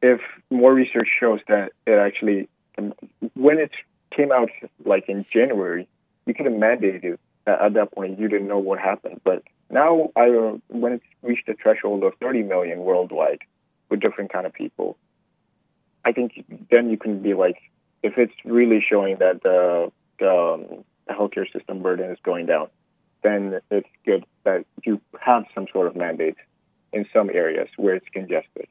If more research shows that it actually, when it came out like in January, you could have mandated it at that point. You didn't know what happened. But now when it's reached a threshold of 30 million worldwide with different kind of people, I think then you can be like, if it's really showing that the healthcare system burden is going down, then it's good that you have some sort of mandate in some areas where it's congested,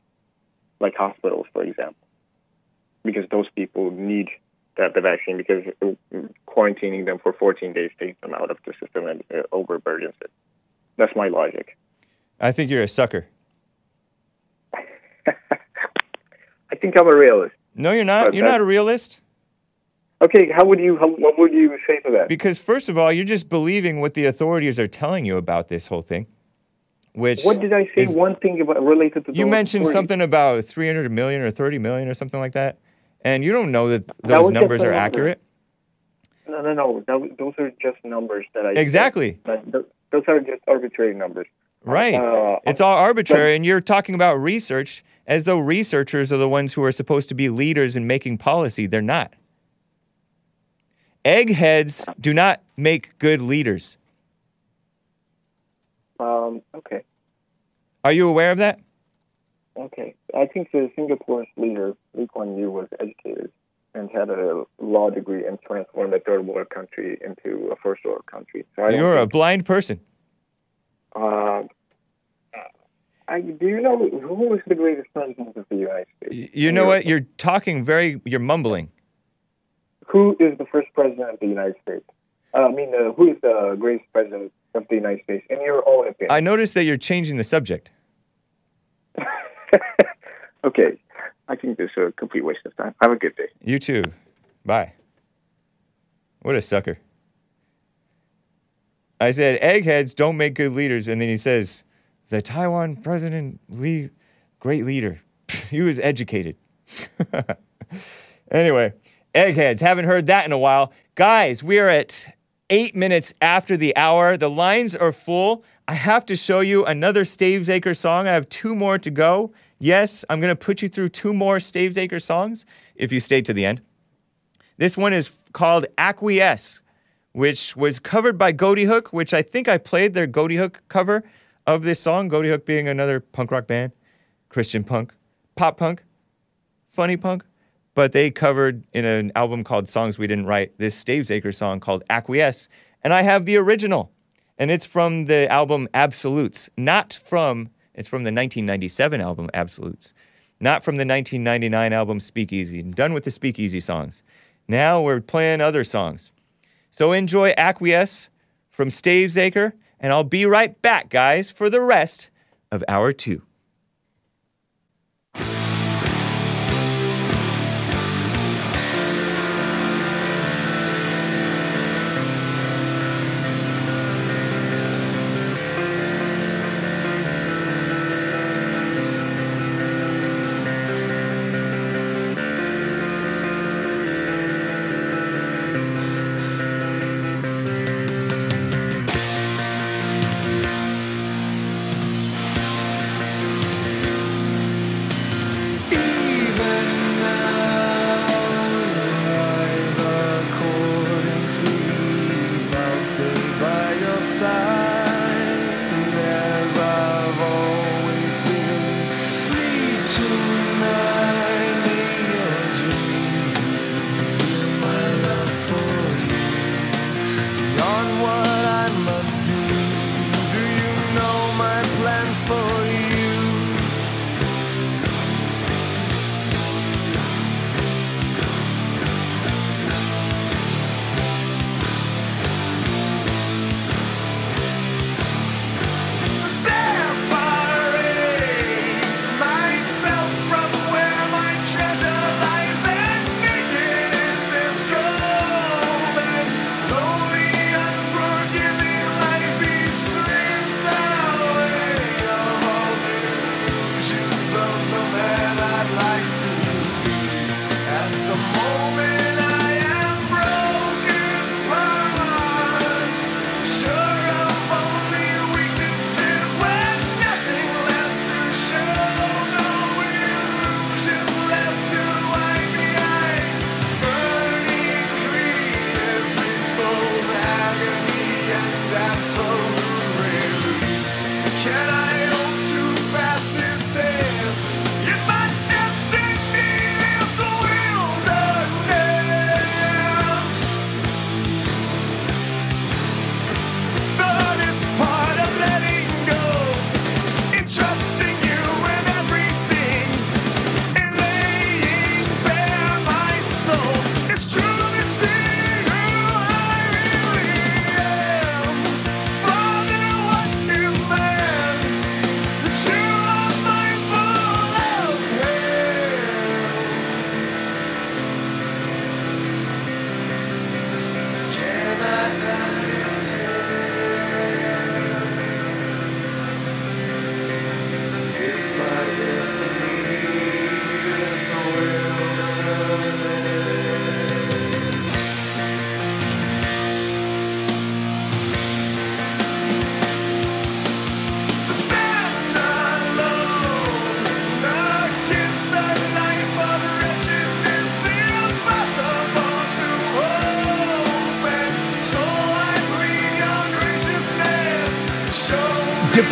like hospitals, for example, because those people need the vaccine because quarantining them for 14 days takes them out of the system and overburdens it. That's my logic. I think you're a sucker. I think I'm a realist. No, you're not. You're not a realist. Okay, what would you say to that? Because first of all, you're just believing what the authorities are telling you about this whole thing. What did I say? One thing about related to the. You mentioned something about 300 million or 30 million or something like that, and you don't know that those numbers are accurate. No. Those are just numbers that I. Exactly. Those are just arbitrary numbers. Right. It's all arbitrary, and you're talking about research as though researchers are the ones who are supposed to be leaders in making policy. They're not. Eggheads do not make good leaders. Okay. Are you aware of that? Okay. I think the Singapore's leader, Lee Kuan Yew, was educated and had a law degree and transformed a third world country into a first world country. So you're a blind person. Do you know who is the greatest president of the United States? You know what? You're talking you're mumbling. Who is the first president of the United States? Who is the greatest president of the United States, in your own opinion? I noticed that you're changing the subject. Okay. I think this is a complete waste of time. Have a good day. You too. Bye. What a sucker. I said, eggheads don't make good leaders, and then he says, the Taiwan president, Lee, great leader. He was educated. Anyway, eggheads, haven't heard that in a while. Guys, we are at 8 minutes after the hour. The lines are full. I have to show you another Stavesacre song. I have two more to go. Yes, I'm going to put you through two more Stavesacre songs if you stay to the end. This one is called Acquiesce, which was covered by Ghoti Hook, which I think I played their Ghoti Hook cover of this song. Ghoti Hook being another punk rock band, Christian punk, pop punk, funny punk. But they covered in an album called Songs We Didn't Write this Stavesacre song called Acquiesce. And I have the original. And it's from the album Absolutes. It's from the 1997 album Absolutes. Not from the 1999 album Speakeasy. I'm done with the Speakeasy songs. Now we're playing other songs. So enjoy Acquiesce from Stavesacre. And I'll be right back, guys, for the rest of Hour 2.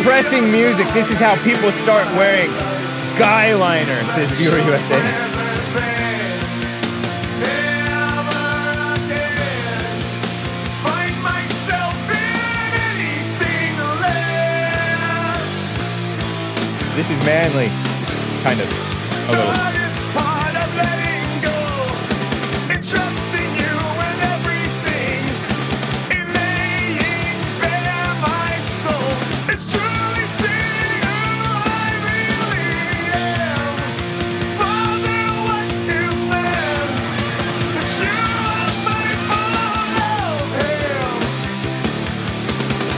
Depressing music. This is how people start wearing guyliner, says Viewer USA. This is manly, kind of, a little.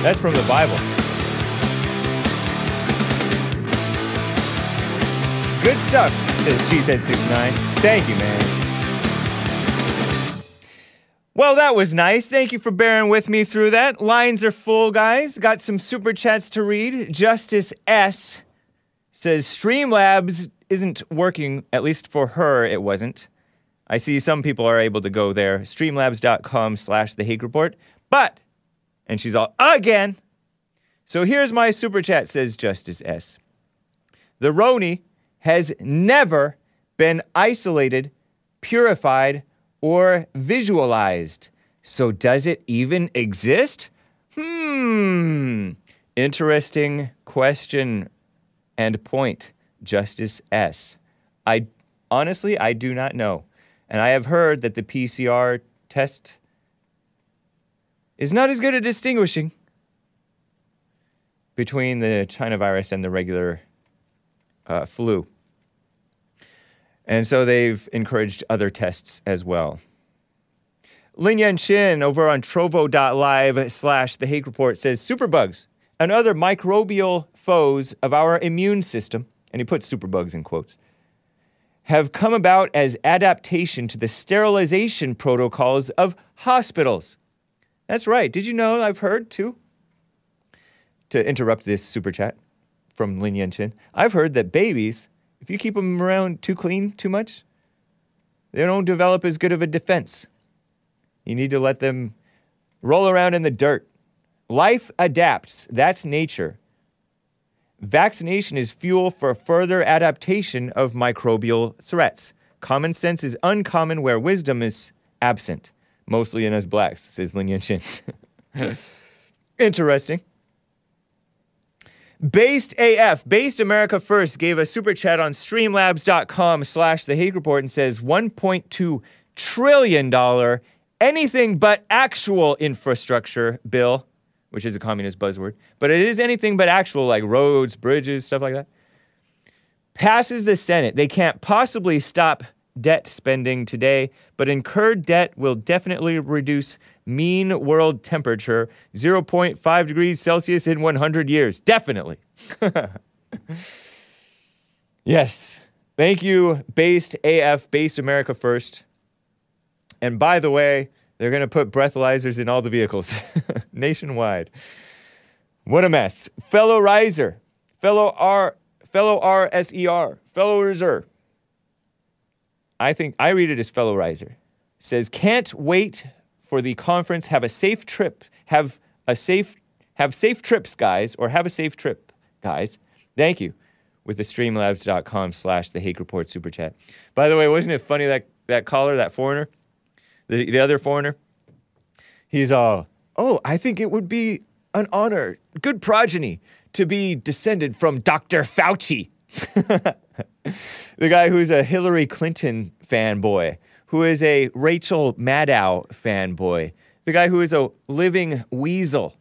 That's from the Bible. Good stuff, says Cheesehead69. Thank you, man. Well, that was nice. Thank you for bearing with me through that. Lines are full, guys. Got some super chats to read. Justice S says, Streamlabs isn't working, at least for her it wasn't. I see some people are able to go there. Streamlabs.com/The Hake Report. But... and she's all, again! So here's my super chat, says Justice S. The Roni has never been isolated, purified, or visualized. So does it even exist? Interesting question and point, Justice S. Honestly, I do not know. And I have heard that the PCR test... is not as good at distinguishing between the China virus and the regular flu. And so they've encouraged other tests as well. Lin Yan Chin over on trovo.live/The Hake Report says, superbugs and other microbial foes of our immune system, and he puts superbugs in quotes, have come about as adaptation to the sterilization protocols of hospitals. That's right. Did you know I've heard, too? To interrupt this super chat from Lin Yan Chin, I've heard that babies, if you keep them around too clean, too much, they don't develop as good of a defense. You need to let them roll around in the dirt. Life adapts. That's nature. Vaccination is fuel for further adaptation of microbial threats. Common sense is uncommon where wisdom is absent. Mostly in us blacks, says Lin Yan Chin. Interesting. Based AF, Based America First, gave a super chat on streamlabs.com/The Hake Report and says $1.2 trillion anything but actual infrastructure bill, which is a communist buzzword, but it is anything but actual, like roads, bridges, stuff like that, passes the Senate. They can't possibly stop debt spending today, but incurred debt will definitely reduce mean world temperature 0.5 degrees Celsius in 100 years. Definitely. Yes. Thank you, Based AF, Based America First. And by the way, they're going to put breathalyzers in all the vehicles nationwide. What a mess. Fellow Riser, fellow RSER, fellow Reserve. I think, I read it as fellow riser, says, can't wait for the conference, have a safe trip, have Have a safe trip, guys. Thank you. With the streamlabs.com/The Hake Report super chat. By the way, wasn't it funny that caller, that foreigner, the other foreigner? He's all, oh, I think it would be an honor, good progeny, to be descended from Dr. Fauci. The guy who's a Hillary Clinton fanboy, who is a Rachel Maddow fanboy, the guy who is a living weasel.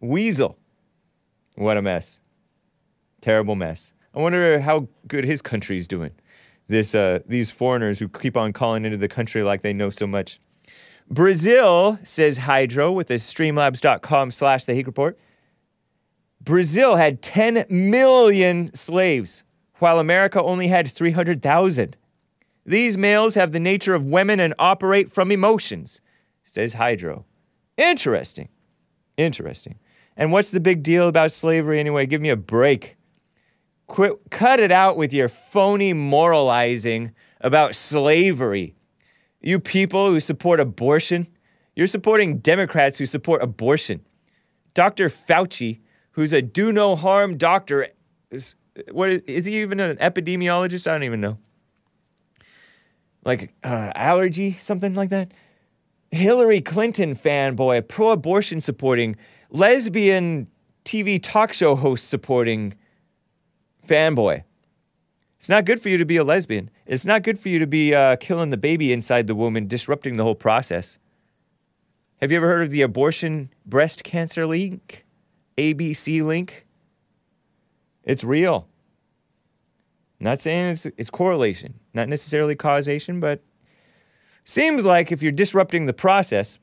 Weasel. What a mess. Terrible mess. I wonder how good his country's doing. These foreigners who keep on calling into the country like they know so much. Brazil, says Hydro, with the streamlabs.com/The Hake Report. Brazil had 10 million slaves, while America only had 300,000. These males have the nature of women and operate from emotions, says Hydro. Interesting. Interesting. And what's the big deal about slavery anyway? Give me a break. Cut it out with your phony moralizing about slavery. You people who support abortion, you're supporting Democrats who support abortion. Dr. Fauci, who's a do-no-harm doctor, is he even an epidemiologist? I don't even know. Like, allergy, something like that? Hillary Clinton fanboy, pro-abortion supporting, lesbian TV talk show host supporting fanboy. It's not good for you to be a lesbian. It's not good for you to be killing the baby inside the womb and disrupting the whole process. Have you ever heard of the Abortion Breast Cancer Link? ABC Link? It's real. Not saying it's correlation, not necessarily causation, but seems like if you're disrupting the process,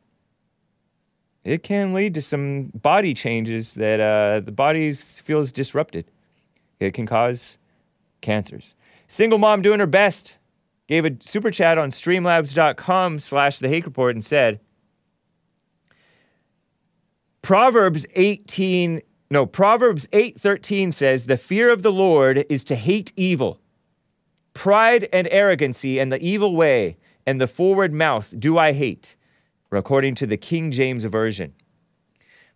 it can lead to some body changes that the body feels disrupted. It can cause cancers. Single mom doing her best gave a super chat on streamlabs.com/The Hake Report and said, Proverbs 8:13 says, the fear of the Lord is to hate evil. Pride and arrogancy and the evil way and the forward mouth do I hate, according to the King James Version.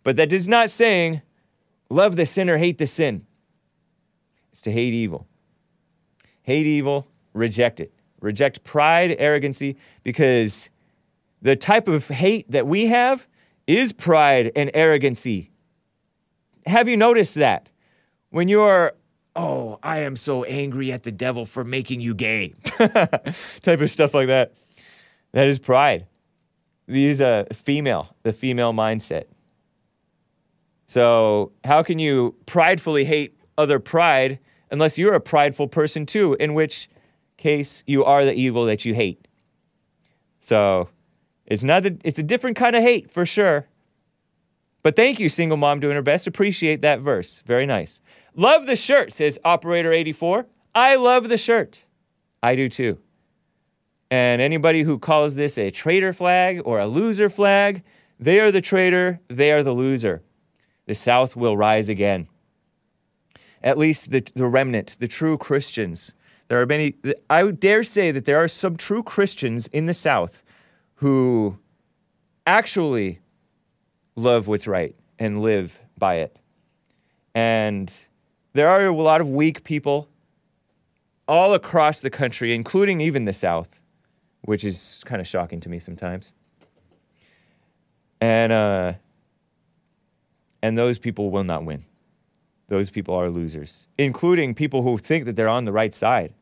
But that is not saying, love the sinner, hate the sin. It's to hate evil. Hate evil, reject it. Reject pride, arrogancy, because the type of hate that we have is pride and arrogancy. Have you noticed that? When you're, oh, I am so angry at the devil for making you gay, type of stuff like that. That is pride. These are the female mindset. So how can you pridefully hate other pride unless you're a prideful person too, in which case you are the evil that you hate? So, it's a different kind of hate, for sure. But thank you, single mom doing her best. Appreciate that verse. Very nice. Love the shirt, says Operator 84. I love the shirt. I do too. And anybody who calls this a traitor flag or a loser flag, they are the traitor, they are the loser. The South will rise again. At least the remnant, the true Christians. There are many, I would dare say that there are some true Christians in the South who actually love what's right and live by it. And there are a lot of weak people all across the country, including even the South, which is kind of shocking to me sometimes. And those people will not win. Those people are losers, including people who think that they're on the right side.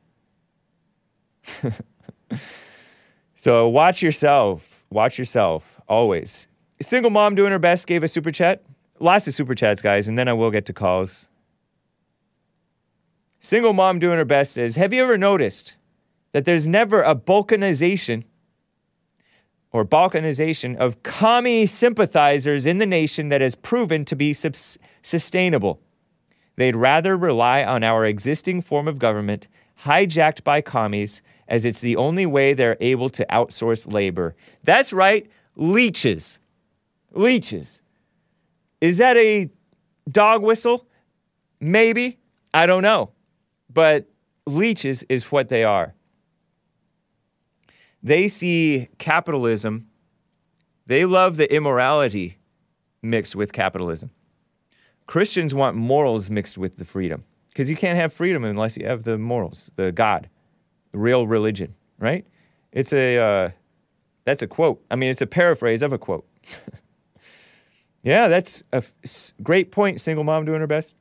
So watch yourself, always. Single mom doing her best gave a super chat. Lots of super chats, guys, and then I will get to calls. Single mom doing her best says, have you ever noticed that there's never a balkanization of commie sympathizers in the nation that has proven to be sustainable? They'd rather rely on our existing form of government, hijacked by commies, as it's the only way they're able to outsource labor. That's right, leeches. Leeches. Is that a dog whistle? Maybe. I don't know. But leeches is what they are. They see capitalism. They love the immorality mixed with capitalism. Christians want morals mixed with the freedom, because you can't have freedom unless you have the morals, the God, the real religion, right? It's a, that's a quote. I mean, it's a paraphrase of a quote. Yeah, that's a great point, single mom doing her best.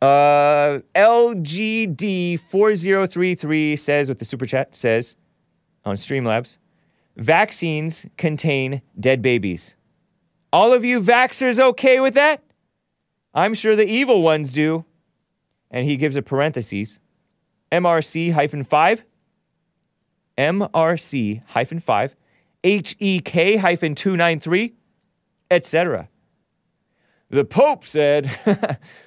LGD4033 says, with the super chat, says, on Streamlabs, vaccines contain dead babies. All of you vaxxers okay with that? I'm sure the evil ones do. And he gives a parenthesis. MRC-5. MRC-5. HEK-293. Etc. The Pope said,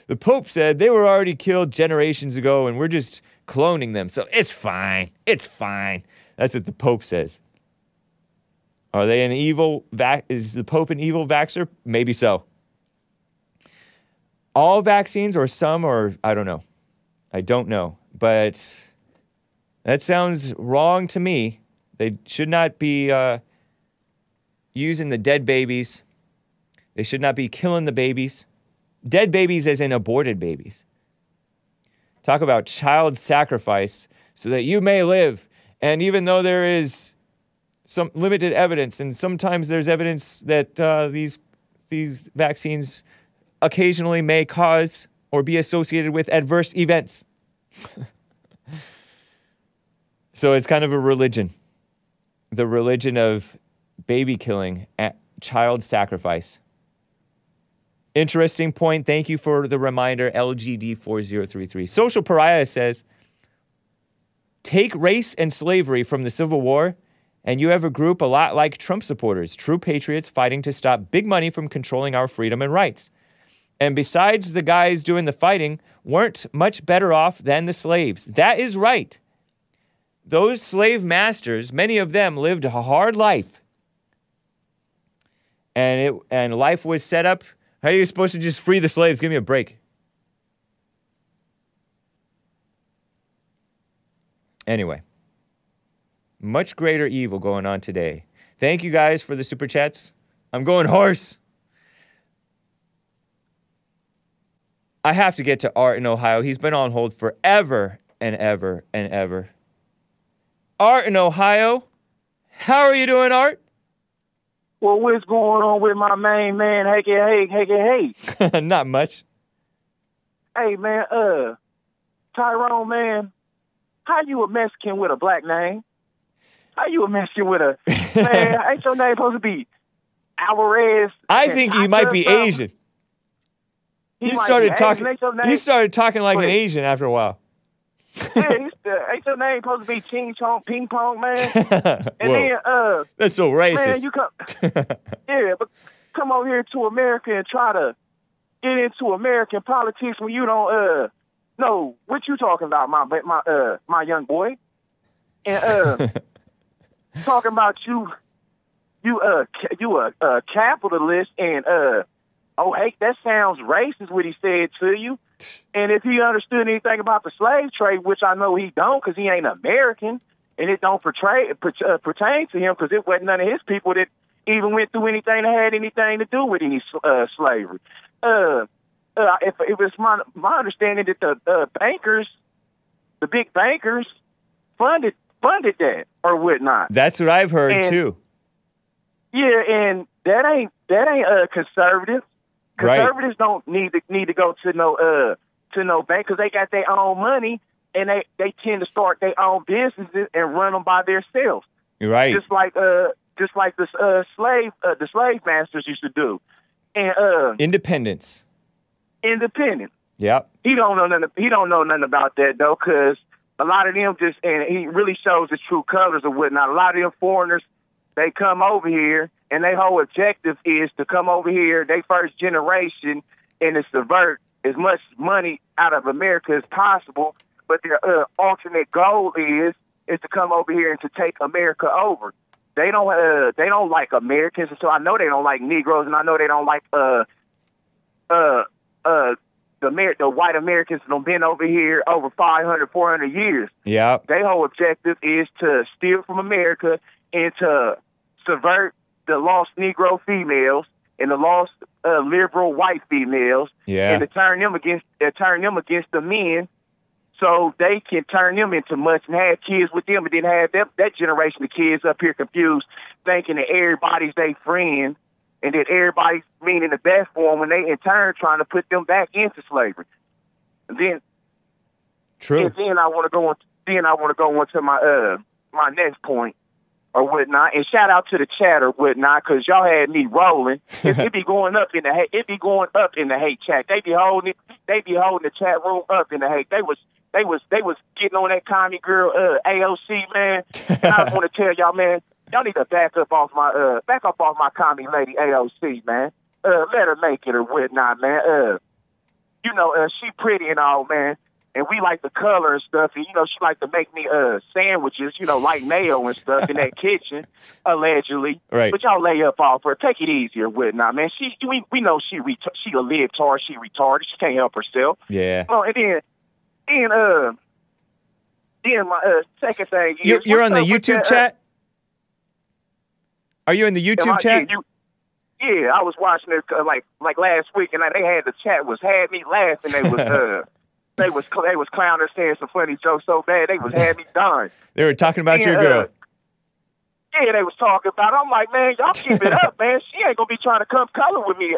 the Pope said they were already killed generations ago and we're just cloning them. So it's fine. It's fine. That's what the Pope says. Are they an evil is the Pope an evil vaxxer? Maybe so. All vaccines or some or I don't know. I don't know. But that sounds wrong to me. They should not be using the dead babies. They should not be killing the babies. Dead babies as in aborted babies. Talk about child sacrifice so that you may live. And even though there is some limited evidence, and sometimes there's evidence that these vaccines occasionally may cause or be associated with adverse events. So it's kind of a religion. The religion of baby killing, child sacrifice. Interesting point. Thank you for the reminder, LGD4033. Social Pariah says, take race and slavery from the Civil War, and you have a group a lot like Trump supporters, true patriots fighting to stop big money from controlling our freedom and rights. And besides the guys doing the fighting, weren't much better off than the slaves. That is right. Those slave masters, many of them lived a hard life. And life was set up. How are you supposed to just free the slaves? Give me a break. Anyway, much greater evil going on today. Thank you guys for the super chats. I'm going hoarse. I have to get to Art in Ohio. He's been on hold forever and ever and ever. Art in Ohio, how are you doing, Art? Well, what's going on with my main man, Hake? Not much. Hey, man, Tyrone, man, how you a Mexican with a black name? How you a Mexican with a... Man, ain't your name supposed to be Alvarez? I think he might be Asian. He started talking like an Asian after a while. Yeah, ain't your name supposed to be Ching Chong Ping Pong, man? And then, that's so racist. Man, you come, yeah, but come over here to America and try to get into American politics when you don't know what you talking about, my young boy, and talking about you a capitalist and oh, hey, that sounds racist what he said to you. And if he understood anything about the slave trade, which I know he don't because he ain't American, and it don't pertain to him because it wasn't none of his people that even went through anything that had anything to do with any slavery. If it was my understanding that the bankers, the big bankers, funded that or whatnot. That's what I've heard too. Yeah, and that ain't conservative. Conservatives don't need to go to no bank because they got their own money and they tend to start their own businesses and run them by themselves. Right. Just like the slave masters used to do. And independence. Independent. Yep. He don't know nothing about that though, because a lot of them he really shows his true colors or whatnot. A lot of them foreigners, they come over here. And their whole objective is to come over here, they first generation, and to subvert as much money out of America as possible. But their alternate goal is to come over here and to take America over. They don't like Americans, and so I know they don't like Negroes, and I know they don't like the white Americans that have been over here over 500, 400 years. Yeah, their whole objective is to steal from America and to subvert the lost Negro females and the lost liberal white females, and to turn them against the men, so they can turn them into mutts and have kids with them, and then have that generation of kids up here confused, thinking that everybody's their friend, and that everybody's meaning the best for them, when they in turn trying to put them back into slavery. And then, I want to go on to my my next point. Or whatnot, and shout out to the chat or whatnot, because y'all had me rolling. It be going up in the hate chat. They be holding the chat room up in the hate. They was getting on that commie girl AOC, man. And I want to tell y'all, man, y'all need to back up off my commie lady AOC, man. Let her make it or whatnot, man. She pretty and all, man. And we like the color and stuff, and, she like to make me sandwiches, like mayo and stuff in that kitchen, allegedly. Right. But y'all lay up off her. Take it easier with now, man. We know she a libtard. She retarded. She can't help herself. Yeah. Oh, and then my second thing is... You're on the YouTube chat? Are you in the YouTube chat? Yeah, I was watching it like last week, and they had the chat had me laughing. They was... They was clowning, saying some funny jokes so bad they was had me done. They were talking about your girl. Yeah, they was talking about. I'm like, man, y'all keep it up, man. She ain't gonna be trying to come color with me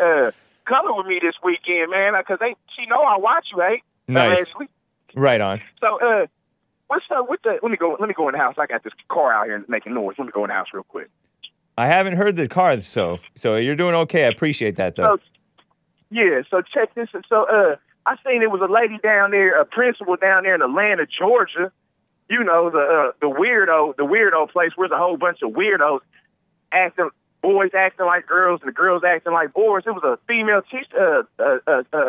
this weekend, man, because she know I watch you, eh? Nice. Right on. So, what's up with the? Let me go in the house. I got this car out here making noise. Let me go in the house real quick. I haven't heard the car, so you're doing okay. I appreciate that, though. So check this. I seen it was a lady down there, a principal down there in Atlanta, Georgia. The weirdo place where there's a whole bunch of weirdos boys acting like girls and the girls acting like boys. It was a female teacher,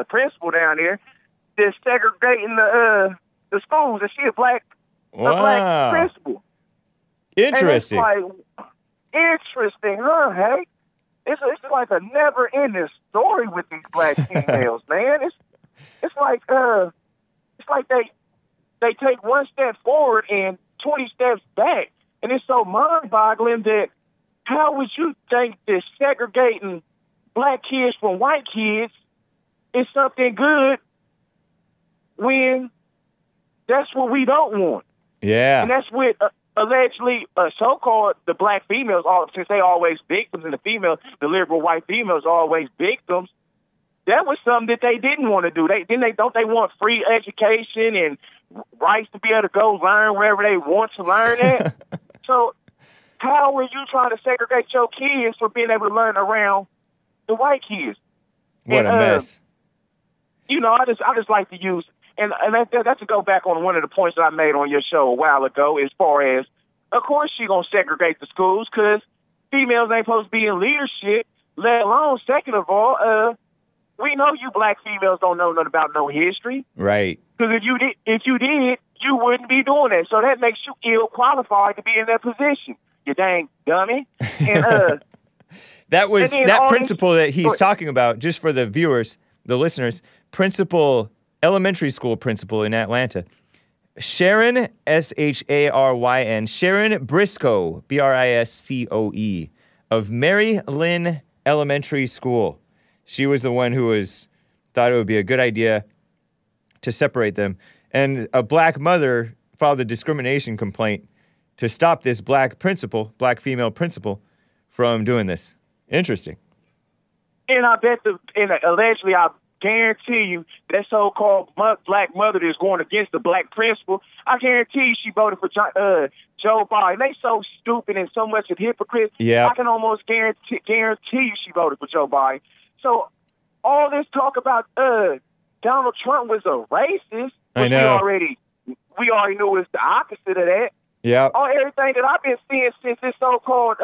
principal down there that's segregating the schools, and she a black principal. Interesting. And it's like, interesting, huh? Hey, it's like a never-ending story with these black females, man. It's like they take one step forward and 20 steps back, and it's so mind-boggling that how would you think that segregating black kids from white kids is something good when that's what we don't want? Yeah, and that's what allegedly so-called the black females are, since they always victims, and the liberal white females are always victims. That was something that they didn't want to do. They want free education and rights to be able to go learn wherever they want to learn at? So how are you trying to segregate your kids from being able to learn around the white kids? What a mess. I just like to use, and that's to go back on one of the points that I made on your show a while ago, as far as, of course you're going to segregate the schools because females ain't supposed to be in leadership, let alone, second of all, we know you black females don't know nothing about no history. Right. Because if you did, you wouldn't be doing that. So that makes you ill-qualified to be in that position, you dang dummy. And, that principal that he's talking about, just for the viewers, the listeners, elementary school principal in Atlanta, Sharon, S-H-A-R-Y-N, Sharon Briscoe, B-R-I-S-C-O-E, of Mary Lynn Elementary School. She was the one who thought it would be a good idea to separate them. And a black mother filed a discrimination complaint to stop this black female principal, from doing this. Interesting. And allegedly, I guarantee you, that so-called black mother that's going against the black principal, I guarantee you she voted for Joe Biden. They so stupid and so much of hypocrites. Yeah. I can almost guarantee you she voted for Joe Biden. So all this talk about Donald Trump was a racist, I know. We already knew it's the opposite of that. Yeah. Everything that I've been seeing since this so-called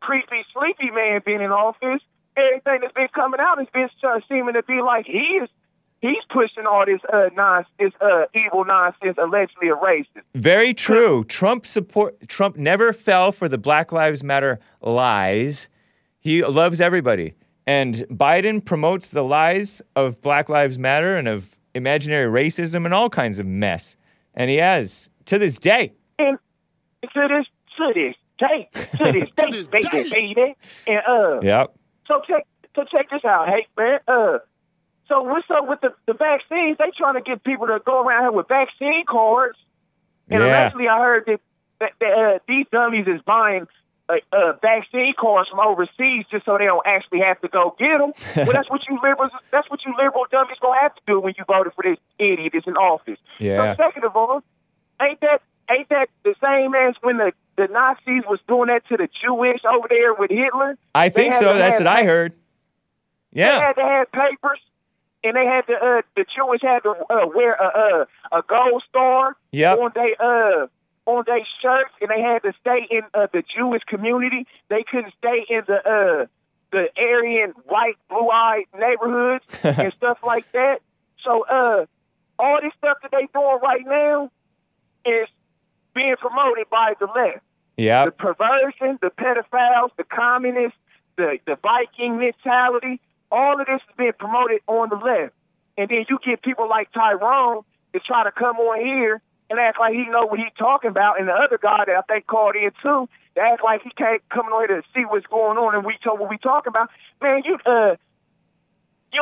creepy sleepy man been in office, everything that's been coming out has been seeming to be like he's pushing all this evil nonsense, allegedly a racist. Very true. Trump never fell for the Black Lives Matter lies. He loves everybody. And Biden promotes the lies of Black Lives Matter and of imaginary racism and all kinds of mess. And he has, to this day. And to this date. To this date, baby. And so check this out, Hake, man. So what's up with the vaccines? They trying to get people to go around here with vaccine cards. And eventually I heard that these dummies is buying vaccine cards from overseas just so they don't actually have to go get them. Well, that's what you liberal dummies going to have to do when you voted for this idiot that's in office. Yeah. So second of all, ain't that the same as when the Nazis was doing that to the Jewish over there with Hitler? I think so. That's what I heard. Yeah. They had to have papers. And they had to, the Jewish had to wear a gold star on their shirts, and they had to stay in the Jewish community. They couldn't stay in the Aryan, white, blue-eyed neighborhoods and stuff like that. So all this stuff that they doing right now is being promoted by the left. Yeah, the perversion, the pedophiles, the communists, the Viking mentality. All of this is being promoted on the left. And then you get people like Tyrone to try to come on here and act like he know what he's talking about. And the other guy that I think called in, too, to act like he can't come on here to see what's going on and we told what we talking about. Man, you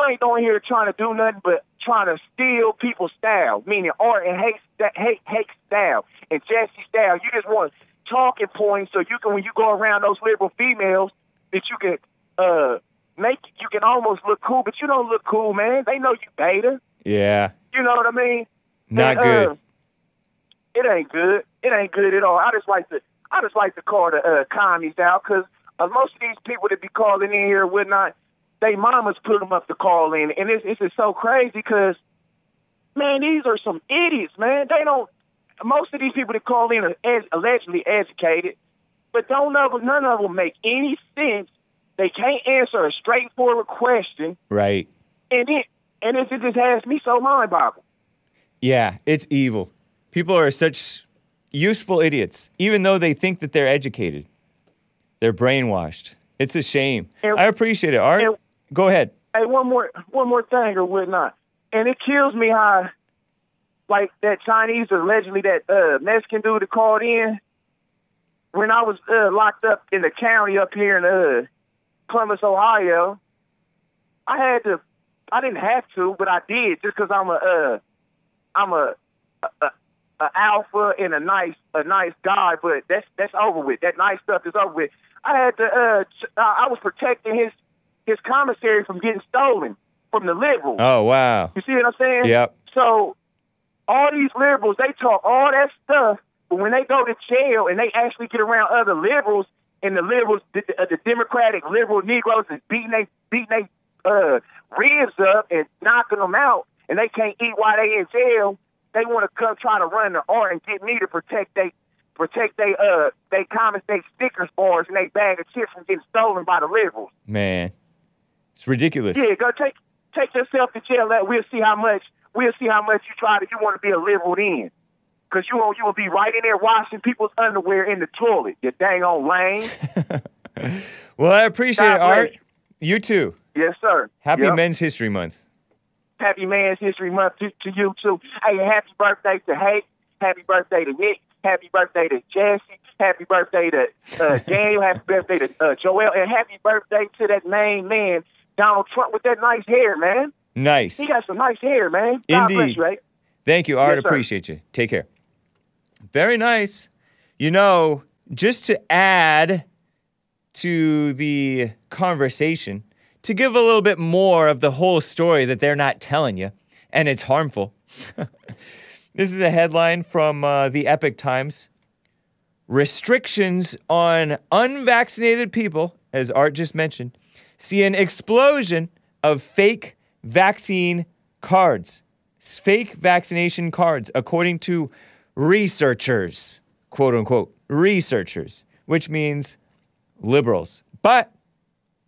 ain't on here trying to do nothing but trying to steal people's style, meaning art and hate style and Jesse style. You just want talking points so you can, when you go around those liberal females, that you can... you can almost look cool, but you don't look cool, man. They know you beta. Yeah. You know what I mean? Not good. It ain't good. It ain't good at all. I just like to call the commies out because most of these people that be calling in here would not. They mamas put them up to call in, and it's just so crazy because, man, these are some idiots, man. They don't. Most of these people that call in are allegedly educated, but don't know. None of them make any sense. They can't answer a straightforward question. Right. And it just has me so mind-boggled. Yeah, it's evil. People are such useful idiots, even though they think that they're educated. They're brainwashed. It's a shame. And I appreciate it, Art. And, go ahead. Hey, one more thing or whatnot. And it kills me how, like, that Chinese, allegedly that Mexican dude that called in, when I was locked up in the county up here in Columbus, Ohio, I didn't have to, but I did just because I'm a alpha and a nice guy. But that's over with. That nice stuff is over with. I had to. I was protecting his commissary from getting stolen from the liberals. Oh wow! You see what I'm saying? Yep. So all these liberals, they talk all that stuff, but when they go to jail and they actually get around other liberals. And the liberals, the Democratic liberal Negroes is beating their ribs up and knocking them out, and they can't eat while they in jail. They want to come try to run the art and get me to protect they comments, they stickers bars, and they bag of chips from getting stolen by the liberals. Man, it's ridiculous. Yeah, go take yourself to jail. We'll see how much you want to be a liberal then. Because you will be right in there washing people's underwear in the toilet, you dang old lame. Well, I appreciate it, Art. You too. Yes, sir. Happy Men's History Month. Happy Men's History Month to you, too. Hey, happy birthday to Hake. Happy birthday to Nick. Happy birthday to Jesse. Happy birthday to Daniel. Happy birthday to Joel. And happy birthday to that main man, Donald Trump, with that nice hair, man. Nice. He got some nice hair, man. Indeed. God bless you, Hake. Thank you, Art. Yes, appreciate you. Take care. Very nice. You know, just to add to the conversation, to give a little bit more of the whole story that they're not telling you, and it's harmful. This is a headline from the Epoch Times. Restrictions on unvaccinated people, as Art just mentioned, see an explosion of fake vaccine cards. Fake vaccination cards, according to researchers, quote-unquote, researchers, which means liberals. But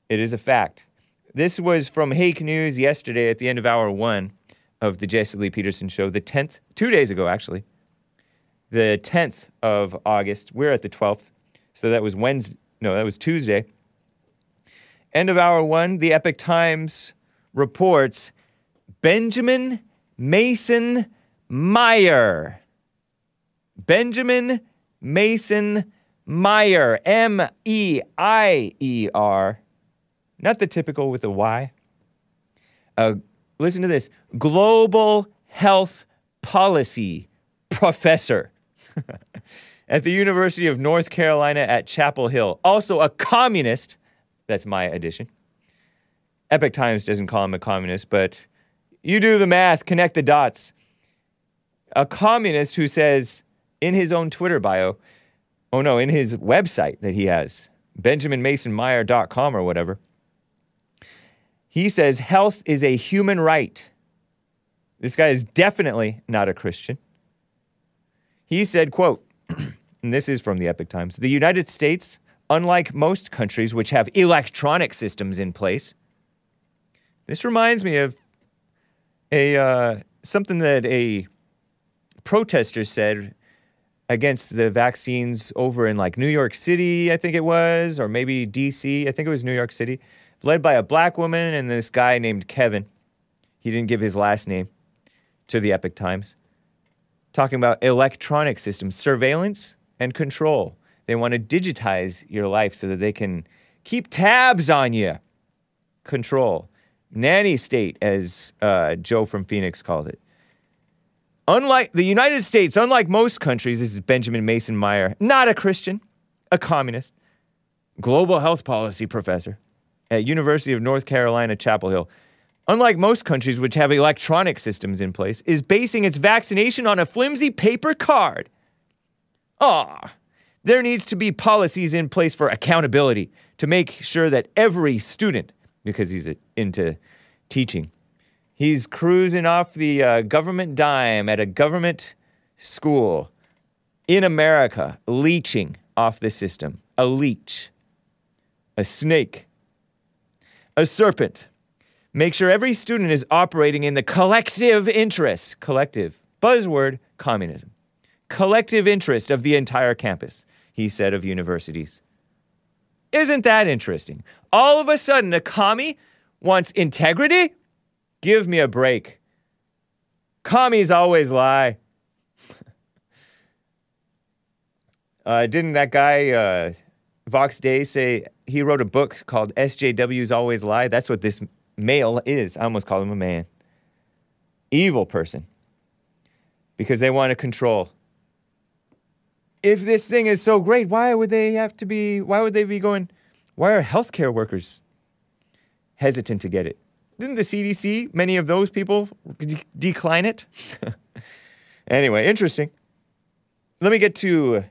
it is a fact. This was from Hake News yesterday at the end of hour one of the Jesse Lee Peterson Show, the 10th, 2 days ago, actually, the 10th of August. We're at the 12th, so that was Tuesday. End of hour one, the Epoch Times reports Benjamin Mason Meier. Benjamin Mason Meier, M-E-I-E-R, not the typical with a Y. Listen to this, global health policy professor at the University of North Carolina at Chapel Hill. Also a communist, that's my addition. Epoch Times doesn't call him a communist, but you do the math, connect the dots. A communist who says in his own Twitter bio, oh no, in his website that he has, benjaminmasonmeier.com or whatever, he says health is a human right. This guy is definitely not a Christian. He said, quote, and this is from the Epoch Times, the United States, unlike most countries which have electronic systems in place, this reminds me of a something that a protester said against the vaccines over in like New York City, I think it was, or maybe DC, I think it was New York City, led by a black woman and this guy named Kevin. He didn't give his last name to the Epoch Times. Talking about electronic systems, surveillance and control. They want to digitize your life so that they can keep tabs on you. Control. Nanny state, as Joe from Phoenix called it. Unlike the United States, unlike most countries, this is Benjamin Mason Meier, not a Christian, a communist, global health policy professor at University of North Carolina, Chapel Hill. Unlike most countries which have electronic systems in place, is basing its vaccination on a flimsy paper card. Ah, there needs to be policies in place for accountability to make sure that every student, because he's into teaching, he's cruising off the government dime at a government school in America, leeching off the system. A leech, a snake, a serpent. Make sure every student is operating in the collective interest, collective, buzzword, communism, collective interest of the entire campus, he said of universities. Isn't that interesting? All of a sudden, a commie wants integrity? Give me a break. Commies always lie. Didn't that guy, Vox Day, say he wrote a book called SJWs Always Lie? That's what this male is. I almost called him a man. Evil person. Because they want to control. If this thing is so great, why are healthcare workers hesitant to get it? Didn't the CDC, many of those people, decline it? Anyway, interesting. Let me get to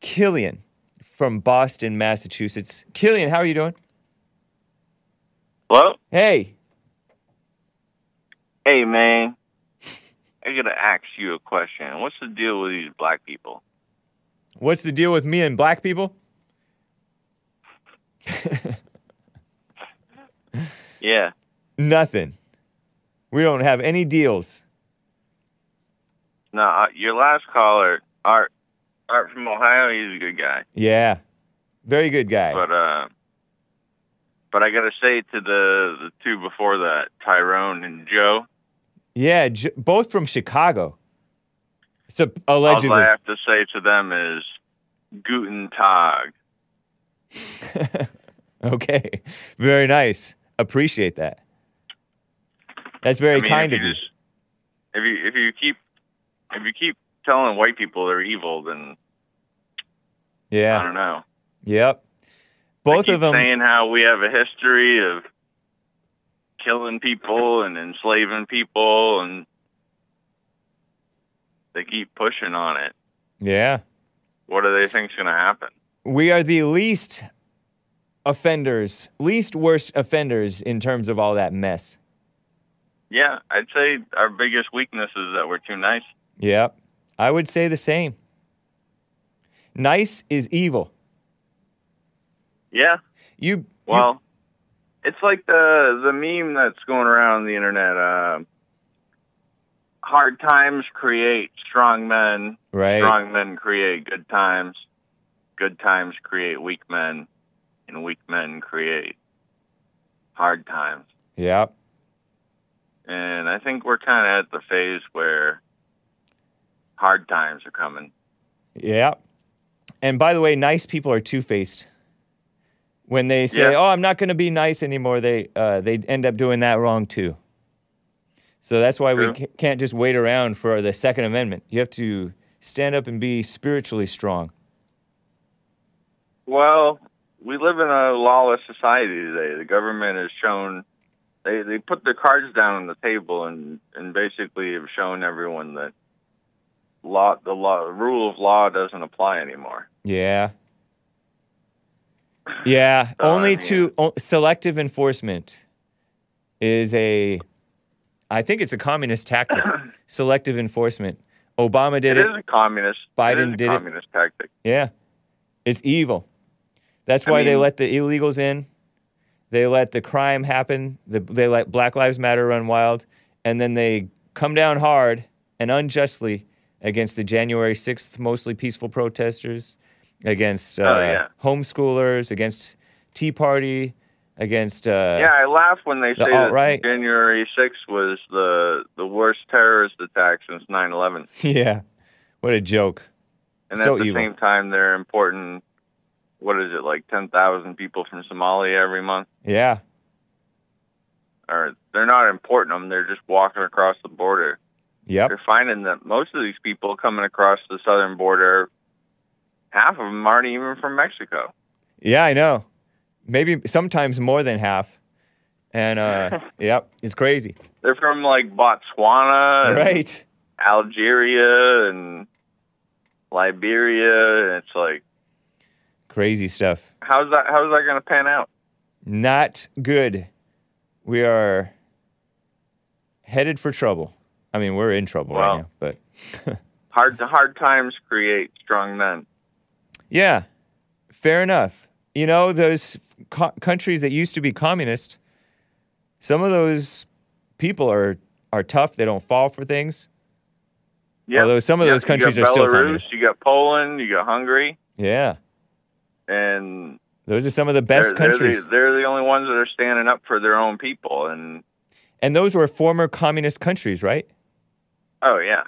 Killian from Boston, Massachusetts. Killian, how are you doing? Hello? Hey. Hey, man. I gotta ask you a question. What's the deal with these black people? What's the deal with me and black people? Yeah. Nothing. We don't have any deals. No, your last caller, Art from Ohio, he's a good guy. Yeah. Very good guy. But I gotta say to the two before that, Tyrone and Joe. Yeah, both from Chicago. So, allegedly. All I have to say to them is, Guten Tag. Okay. Very nice. Appreciate that. That's very kind of you. If you keep telling white people they're evil, then yeah, I don't know. Yep. Both of them saying how we have a history of killing people and enslaving people, and they keep pushing on it. Yeah. What do they think's going to happen? We are the least worst offenders in terms of all that mess. Yeah, I'd say our biggest weakness is that we're too nice. Yeah, I would say the same. Nice is evil. Yeah. It's like the meme that's going around the internet. Hard times create strong men. Right. Strong men create good times. Good times create weak men. And weak men create hard times. Yeah. And I think we're kind of at the phase where hard times are coming. Yeah. And by the way, nice people are two-faced. When they say, "Oh, I'm not going to be nice anymore," they end up doing that wrong too. So that's why we can't just wait around for the Second Amendment. You have to stand up and be spiritually strong. Well, we live in a lawless society today. The government has shown they put their cards down on the table and basically have shown everyone that the rule of law doesn't apply anymore. Yeah. Yeah, only to selective enforcement is I think it's a communist tactic. Selective enforcement. Obama did it. It is a communist. Biden did it. It is a communist tactic. Yeah, it's evil. That's why they let the illegals in. They let the crime happen. They let Black Lives Matter run wild, and then they come down hard and unjustly against the January 6th mostly peaceful protesters. Against homeschoolers, against Tea Party, against I laugh when they say that January 6th was the worst terrorist attack since 9/11. Yeah, what a joke! And so at the same time, they're importing, what is it, like 10,000 people from Somalia every month? Yeah. Or they're not importing them; they're just walking across the border. Yep. They're finding that most of these people coming across the southern border. Half of them aren't even from Mexico. Yeah, I know. Maybe sometimes more than half. And, yep, it's crazy. They're from, like, Botswana. Right. And Algeria and Liberia. And it's, like... crazy stuff. How's that going to pan out? Not good. We are headed for trouble. I mean, we're in trouble right now, but... hard times create strong men. Yeah, fair enough. You know, those countries that used to be communist, some of those people are tough. They don't fall for things. Yeah. Although some of those countries are still communist. You got Poland, you got Hungary. Yeah. And... those are some of the best countries. They're the only ones that are standing up for their own people. And those were former communist countries, right? Oh, yeah.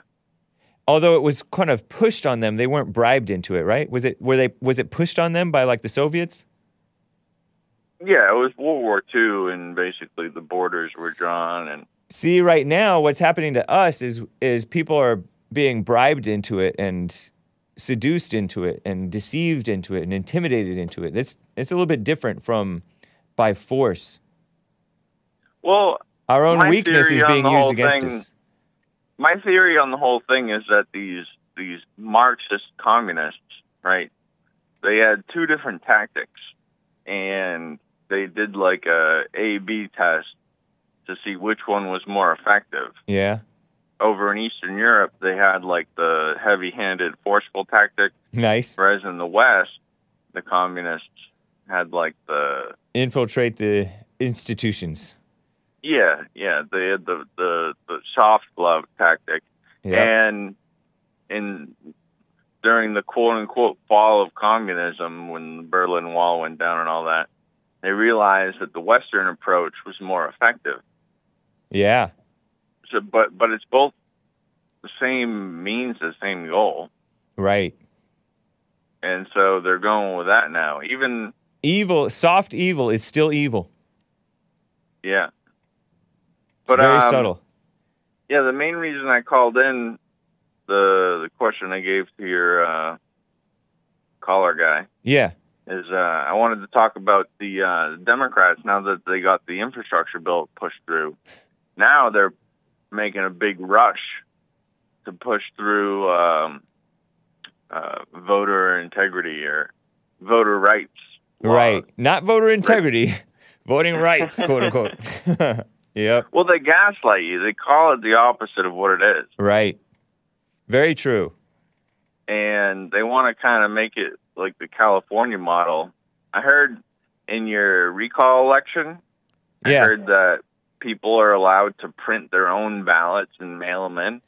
Although it was kind of pushed on them, they weren't bribed into it, right? Was it pushed on them by like the Soviets? Yeah, it was World War II, and basically the borders were drawn. And see, right now, what's happening to us is people are being bribed into it, and seduced into it, and deceived into it, and intimidated into it. It's a little bit different from by force. Well, our own weakness is being used against us. My theory on the whole thing is that these Marxist communists, right, they had two different tactics, and they did like a A-B test to see which one was more effective. Yeah. Over in Eastern Europe, they had like the heavy-handed, forceful tactic. Nice. Whereas in the West, the communists had like the... infiltrate the institutions. Yeah, yeah, they had the soft glove tactic, and during the quote-unquote fall of communism, when the Berlin Wall went down and all that, they realized that the Western approach was more effective. Yeah. So, but it's both the same means, the same goal. Right. And so they're going with that now. Even evil, soft evil is still evil. Yeah. But, very subtle. Yeah, the main reason I called in the question I gave to your caller guy. Yeah, is I wanted to talk about the Democrats now that they got the infrastructure bill pushed through. Now they're making a big rush to push through voter integrity or voter rights. Right, not voter integrity, voting rights, quote unquote. Yep. Well, they gaslight you. They call it the opposite of what it is. Right. Very true. And they want to kind of make it like the California model. I heard in your recall election, I heard that people are allowed to print their own ballots and mail them in.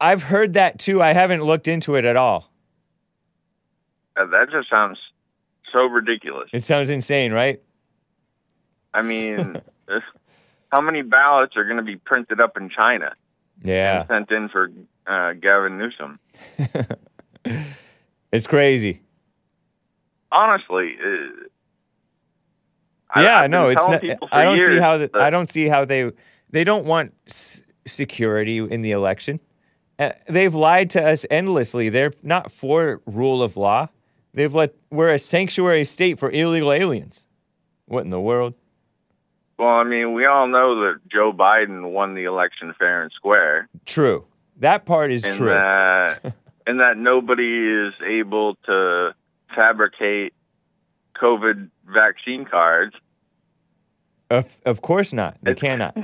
I've heard that, too. I haven't looked into it at all. That just sounds so ridiculous. It sounds insane, right? I mean... how many ballots are going to be printed up in China? Yeah. And sent in for Gavin Newsom. It's crazy. honestly, I don't see how they don't want security in the election. They've lied to us endlessly. They're not for rule of law. We're a sanctuary state for illegal aliens. What in the world? Well, I mean, we all know that Joe Biden won the election fair and square. True. That part is true. And that nobody is able to fabricate COVID vaccine cards. Of course not. They cannot.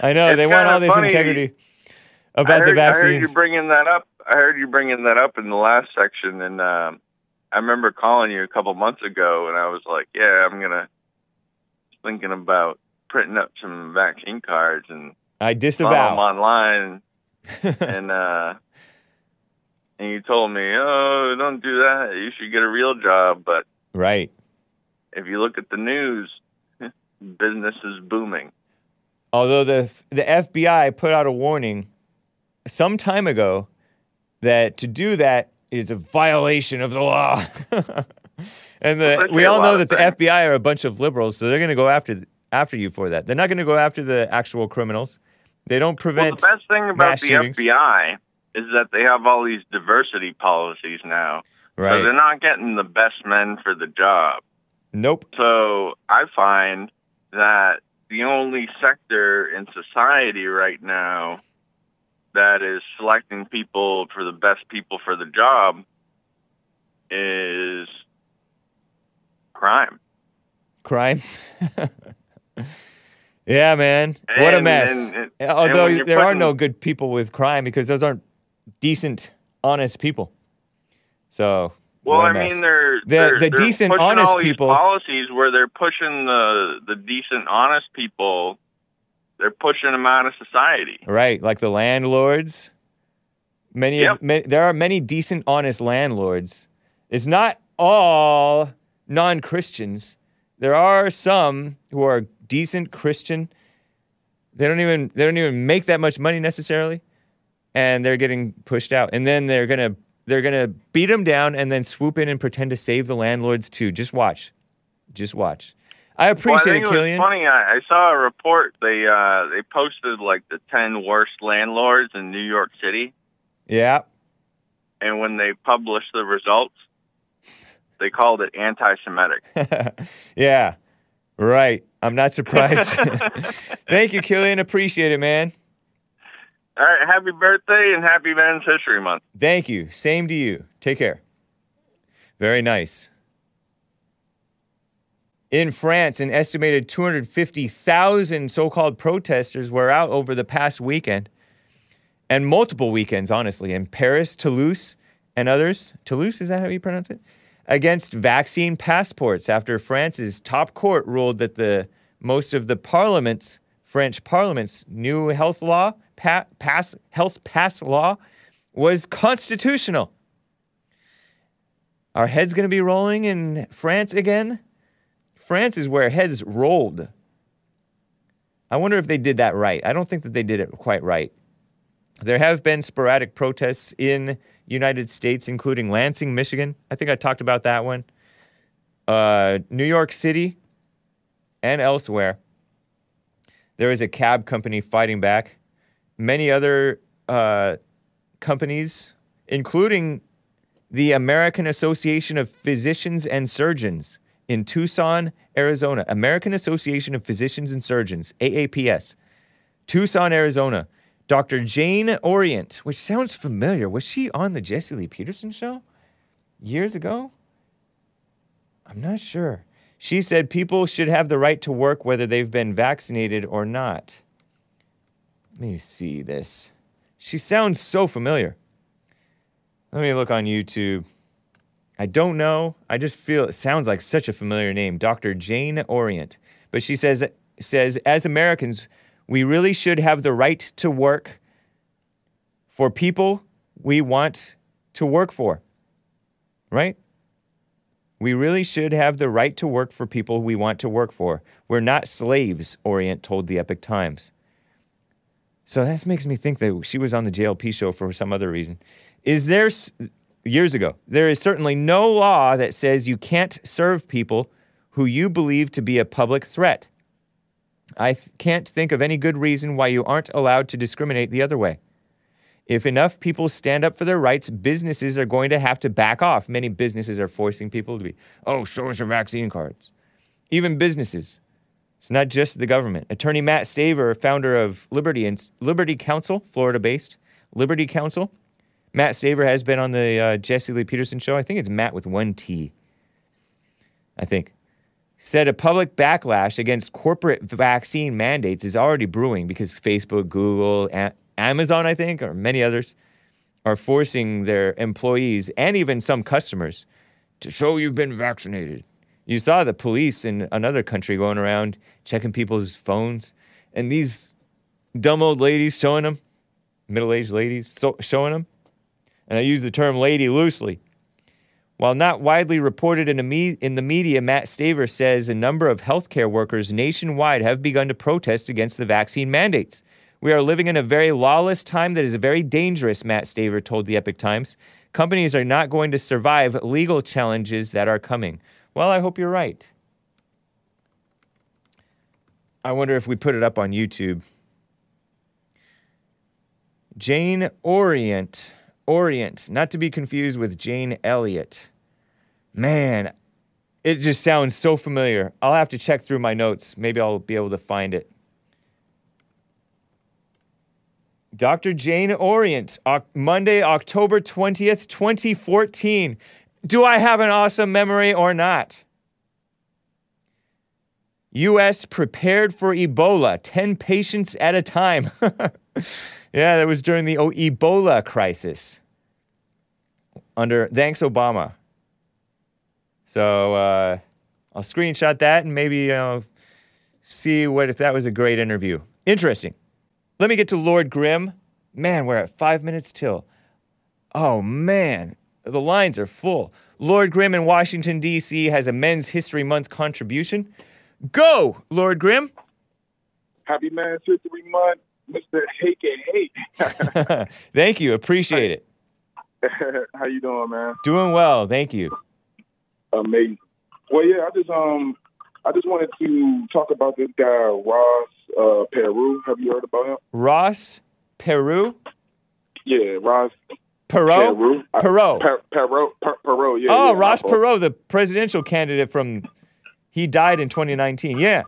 I know. They want all this integrity about the vaccines. I heard you bringing that up in the last section. And I remember calling you a couple months ago, and I was like, yeah, I'm going to thinking about printing up some vaccine cards and I disavow them online. And you told me, oh, don't do that. You should get a real job. But right, if you look at the news, business is booming. Although the FBI put out a warning some time ago that to do that is a violation of the law. And we all know that the FBI are a bunch of liberals, so they're going to go after you for that. They're not going to go after the actual criminals. They don't prevent mass shootings. Well, the best thing about the FBI is that they have all these diversity policies now. Right. So they're not getting the best men for the job. Nope. So I find that the only sector in society right now that is selecting people for the best people for the job is crime. Yeah, man. What a mess. Although there are no good people with crime because those aren't decent, honest people. So, well, I mean, they're decent, honest people. Policies where they're pushing the decent, honest people. They're pushing them out of society. Right, like the landlords. There are many decent, honest landlords. It's not all non-Christians. There are some who are decent Christian. They don't even make that much money necessarily, and they're getting pushed out. And then they're gonna beat them down and then swoop in and pretend to save the landlords too. Just watch. I appreciate it, Killian. It was funny. I saw a report. They posted like the 10 worst landlords in New York City. Yeah. And when they published the results, they called it anti-Semitic. Yeah, right. I'm not surprised. Thank you, Killian. Appreciate it, man. All right, happy birthday and happy Men's History Month. Thank you. Same to you. Take care. Very nice. In France, an estimated 250,000 so-called protesters were out over the past weekend, and multiple weekends, honestly, in Paris, Toulouse, and others. Toulouse, is that how you pronounce it? Against vaccine passports after France's top court ruled that most of the French parliament's new health pass law was constitutional. Are heads going to be rolling in France again? France is where heads rolled. I wonder if they did that right. I don't think that they did it quite right. There have been sporadic protests in United States, including Lansing, Michigan. I think I talked about that one. New York City and elsewhere. There is a cab company fighting back. Many other companies, including the American Association of Physicians and Surgeons in Tucson, Arizona. American Association of Physicians and Surgeons, AAPS. Tucson, Arizona. Dr. Jane Orient, which sounds familiar. Was she on the Jesse Lee Peterson show years ago? I'm not sure. She said people should have the right to work whether they've been vaccinated or not. Let me see this. She sounds so familiar. Let me look on YouTube. I don't know. I just feel it sounds like such a familiar name, Dr. Jane Orient. But she says as Americans, we really should have the right to work for people we want to work for, right? We really should have the right to work for people we want to work for. We're not slaves, Orient told the Epoch Times. So that makes me think that she was on the JLP show for some other reason. Is there years ago. There is certainly no law that says you can't serve people who you believe to be a public threat. I can't think of any good reason why you aren't allowed to discriminate the other way. If enough people stand up for their rights, businesses are going to have to back off. Many businesses are forcing people to be, oh, show us your vaccine cards. Even businesses. It's not just the government. Attorney Mat Staver, founder of Liberty Council, Florida-based Liberty Council. Mat Staver has been on the Jesse Lee Peterson show. I think it's Matt with one T. I think. Said a public backlash against corporate vaccine mandates is already brewing because Facebook, Google, Amazon, I think, or many others, are forcing their employees and even some customers to show you've been vaccinated. You saw the police in another country going around checking people's phones, and these dumb old ladies showing them, middle-aged ladies showing them, and I use the term lady loosely. While not widely reported in the media, Mat Staver says a number of healthcare workers nationwide have begun to protest against the vaccine mandates. We are living in a very lawless time that is very dangerous, Mat Staver told the Epoch Times. Companies are not going to survive legal challenges that are coming. Well, I hope you're right. I wonder if we put it up on YouTube. Jane Orient, not to be confused with Jane Elliott. Man, it just sounds so familiar. I'll have to check through my notes. Maybe I'll be able to find it. Dr. Jane Orient, Monday, October 20th, 2014. Do I have an awesome memory or not? U.S. prepared for Ebola, 10 patients at a time. Yeah, that was during the Ebola crisis. Thanks, Obama. So, I'll screenshot that and maybe see if that was a great interview. Interesting. Let me get to Lord Grimm. Man, we're at 5 minutes till. Oh, man. The lines are full. Lord Grimm in Washington, D.C. has a Men's History Month contribution. Go, Lord Grimm. Happy Men's History Month, Mr. Hake and Hake. Thank you. Appreciate it. How you doing, man? Doing well. Thank you. Amazing. Well, yeah, I just wanted to talk about this guy, Ross Perot. Have you heard about him? Ross Perot? Yeah, Ross Perot? Perot, yeah. Oh, yeah, Ross Perot, the presidential candidate he died in 2019, yeah.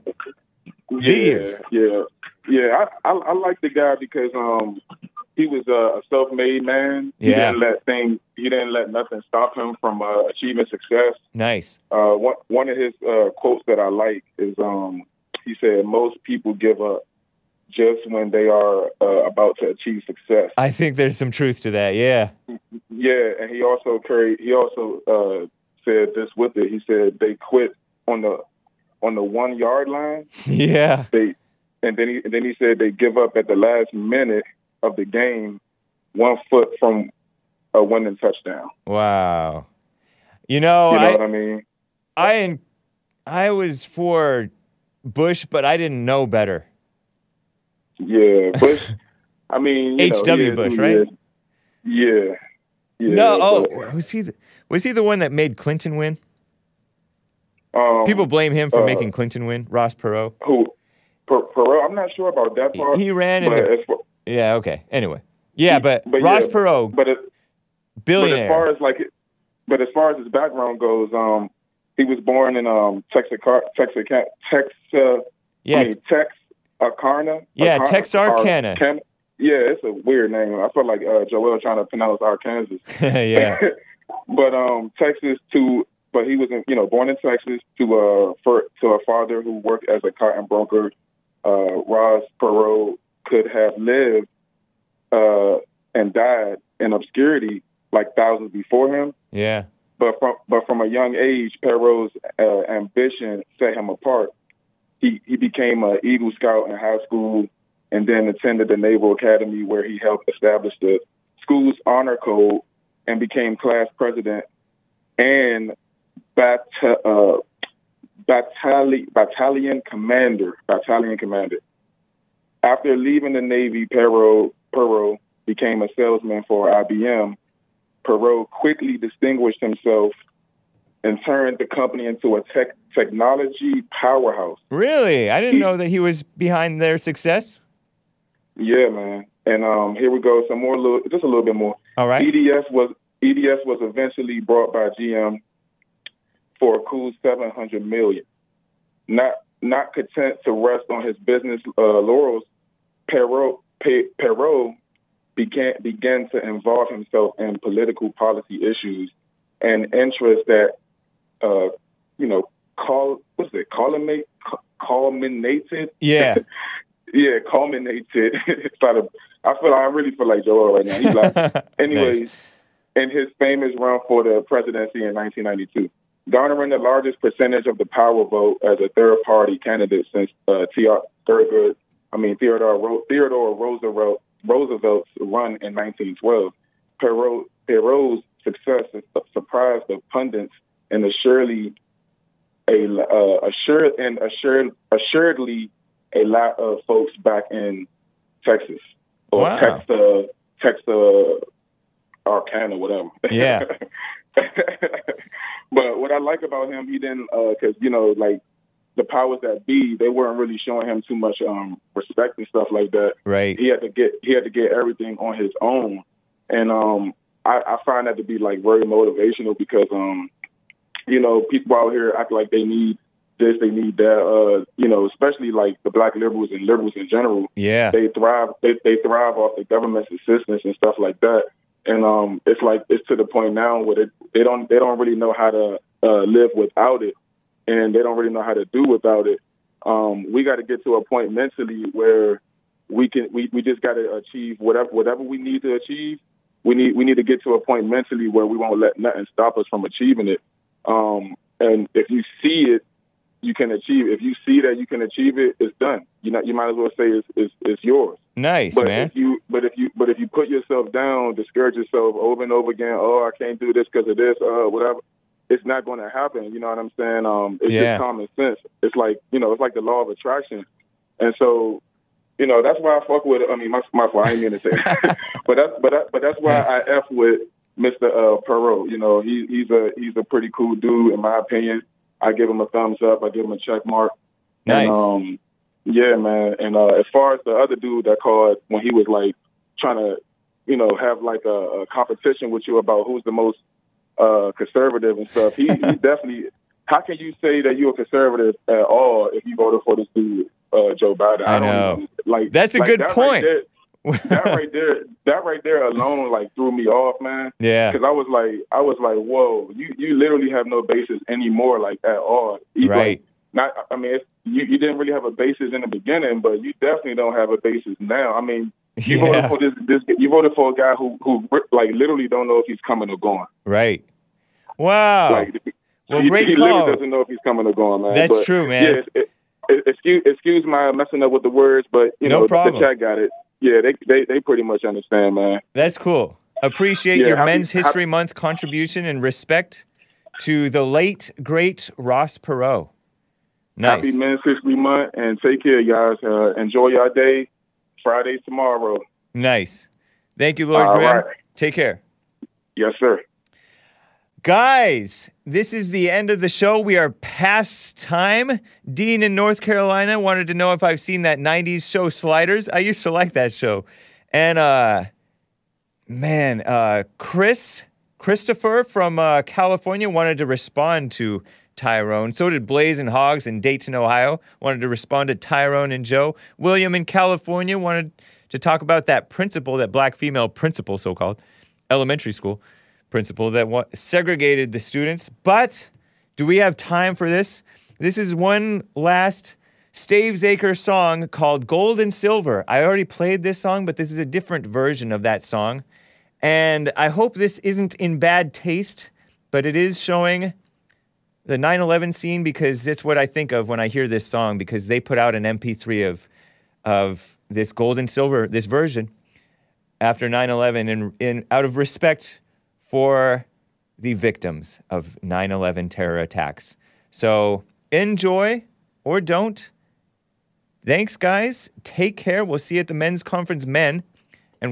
Yeah, I like the guy because he was a self-made man. Yeah. He didn't let nothing stop him from achieving success. Nice. One of his quotes that I like is he said, "Most people give up just when they are about to achieve success." I think there's some truth to that. Yeah. Yeah, and he also said this with it. He said they quit on the 1 yard line. Yeah. And then he said they give up at the last minute of the game, 1 foot from a winning touchdown. Wow. You know what I mean? I was for Bush, but I didn't know better. Yeah, Bush. I mean, H.W. Bush, right? Yeah. Yeah. No, was he the one that made Clinton win? People blame him for making Clinton win. Ross Perot. Who? Perot. I'm not sure about that part. He ran yeah. Okay. Anyway. Yeah, but Ross Perot. Billionaire. But as far as his background goes, he was born in Texarkana. Yeah, Texarkana. Yeah, it's a weird name. I feel like Joel trying to pronounce Arkansas. Yeah. But he was born in Texas to a father who worked as a cotton broker. Ross Perot could have lived and died in obscurity like thousands before him. Yeah. But from a young age, Perot's ambition set him apart. He became an Eagle Scout in high school and then attended the Naval Academy, where he helped establish the school's honor code and became class president and battalion commander. After leaving the Navy, Perot became a salesman for IBM Perot quickly distinguished himself and turned the company into a technology powerhouse. Really? I didn't know that he was behind their success. Yeah, man. And here we go. Some more, just a little bit more. All right. EDS was eventually bought by GM for a cool $700 million. Not content to rest on his business laurels, Perot began to involve himself in political policy issues and interests that, culminated. Yeah. Yeah, culminated. I really feel like Joel right now. He's like, anyways, nice. In his famous run for the presidency in 1992, garnering the largest percentage of the power vote as a third-party candidate since Theodore Roosevelt's run in 1912, Perot's success surprised the pundits and assuredly a lot of folks back in Texas or wow. Texarkana, whatever. Yeah. But what I like about him, he didn't, because the powers that be, they weren't really showing him too much respect and stuff like that. Right. He had to get everything on his own, and I find that to be very motivational because people out here act like they need this, they need that, especially the black liberals and liberals in general. Yeah. They thrive off the government's assistance and stuff like that. And it's to the point now where they don't really know how to live without it, and they don't really know how to do without it. We got to get to a point mentally where we just got to achieve whatever we need to achieve. We need to get to a point mentally where we won't let nothing stop us from achieving it. And if you see it, you can achieve. If you see that you can achieve it, it's done. You might as well say it's yours. Nice, but man. If you put yourself down, discourage yourself over and over again. Oh, I can't do this because of this. Whatever. It's not going to happen. You know what I'm saying? It's just common sense. It's like the law of attraction. And so, that's why I fuck with. I mean, my fault. I ain't mean to say that. but that's why I f with Mr. Perot. He's a pretty cool dude in my opinion. I give him a thumbs up. I give him a check mark. Nice. And, yeah, man. And as far as the other dude that called when he was trying to, have a competition with you about who's the most conservative and stuff, he definitely. How can you say that you're a conservative at all if you voted for this dude, Joe Biden? I know. That's a good point. That right there alone, threw me off, man. Yeah. Because I was like, whoa, you literally have no basis anymore, at all. Right. You didn't really have a basis in the beginning, but you definitely don't have a basis now. I mean, you voted for this. You voted for a guy who literally don't know if he's coming or going. Right. Wow. He literally doesn't know if he's coming or going, man. That's true, man. Yeah, excuse my messing up with the words, but no problem. The chat got it. Yeah, they pretty much understand, man. That's cool. Appreciate your Men's History Month contribution and respect to the late, great Ross Perot. Nice. Happy Men's History Month, and take care, guys. Enjoy your day. Friday's tomorrow. Nice. Thank you, Lloyd Graham. Right. Take care. Yes, sir. Guys, this is the end of the show. We are past time. Dean in North Carolina wanted to know if I've seen that 90s show Sliders. I used to like that show. And, Christopher from California wanted to respond to Tyrone. So did Blaze and Hogs in Dayton, Ohio, wanted to respond to Tyrone and Joe. William in California wanted to talk about that principal, that black female principal, so-called, elementary school principal that segregated the students. But do we have time for this? This is one last Stavesacre song called Gold and Silver. I already played this song, but this is a different version of that song. And I hope this isn't in bad taste, but it is showing the 9/11 scene because that's what I think of when I hear this song, because they put out an MP3 of this Gold and Silver, this version, after 9/11 and out of respect for the victims of 9/11 terror attacks. So enjoy or don't. Thanks, guys. Take care. We'll see you at the men's conference, and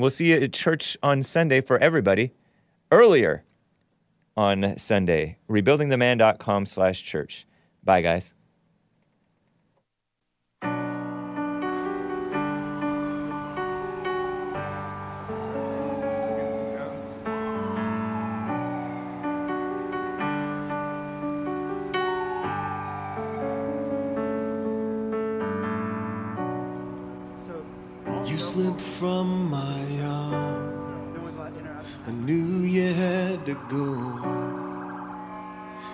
we'll see you at church on Sunday for everybody. earlier on Sunday. Rebuildingtheman.com/church. Bye, guys. Slipped from my arm. I knew you had to go.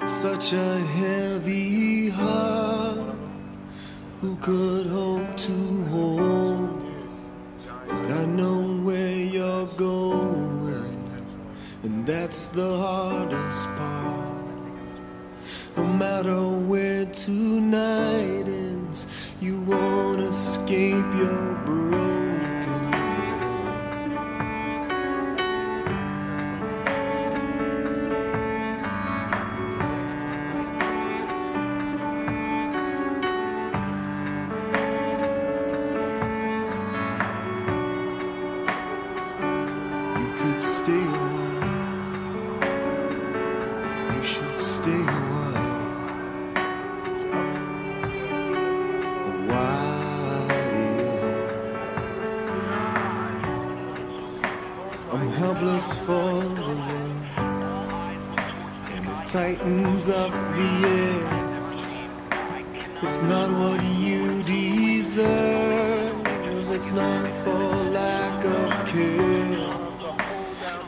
Such a heavy heart, who could hope to hold? But I know where you're going, and that's the hardest part. No matter where tonight ends, you won't escape your broken. Tightens up the air. It's not what you deserve. It's not for lack of care.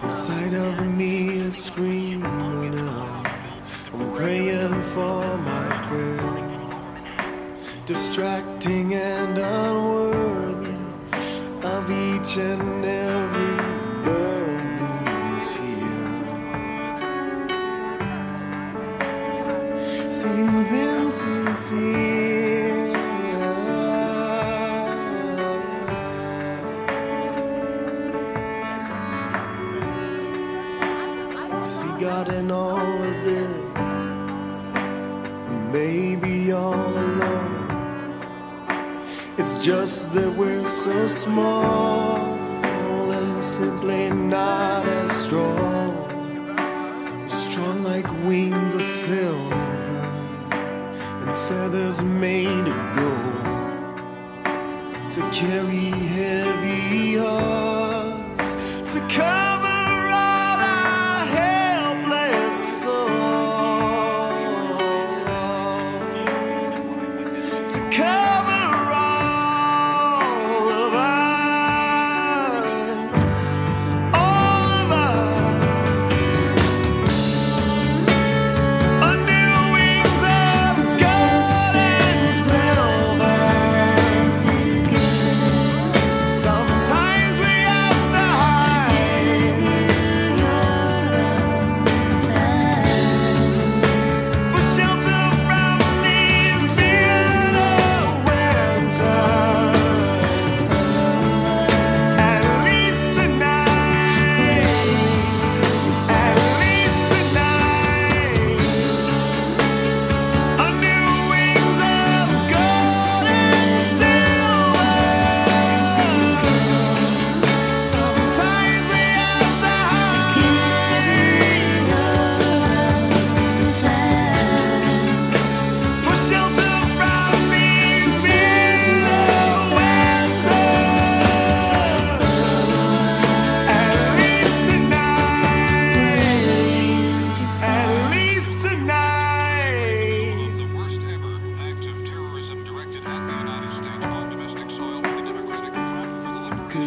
Inside of me is screaming out. I'm praying for my prayer. Distracting and unworthy of each and every. Seems insincere. See God in all of this. Maybe all alone. It's just that we're so small and simply not as strong. Strong like wings of silver. Feathers made of gold to carry heavy hearts, to cover all our helpless souls, to cover all of us, all of us.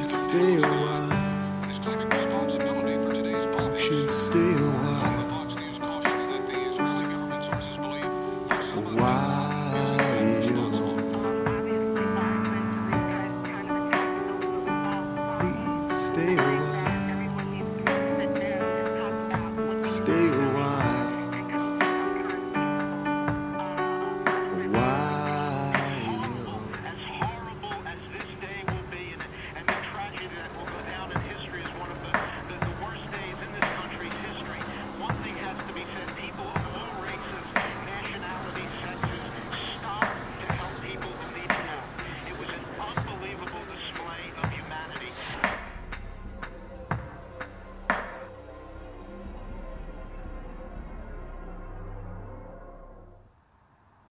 Stay a while.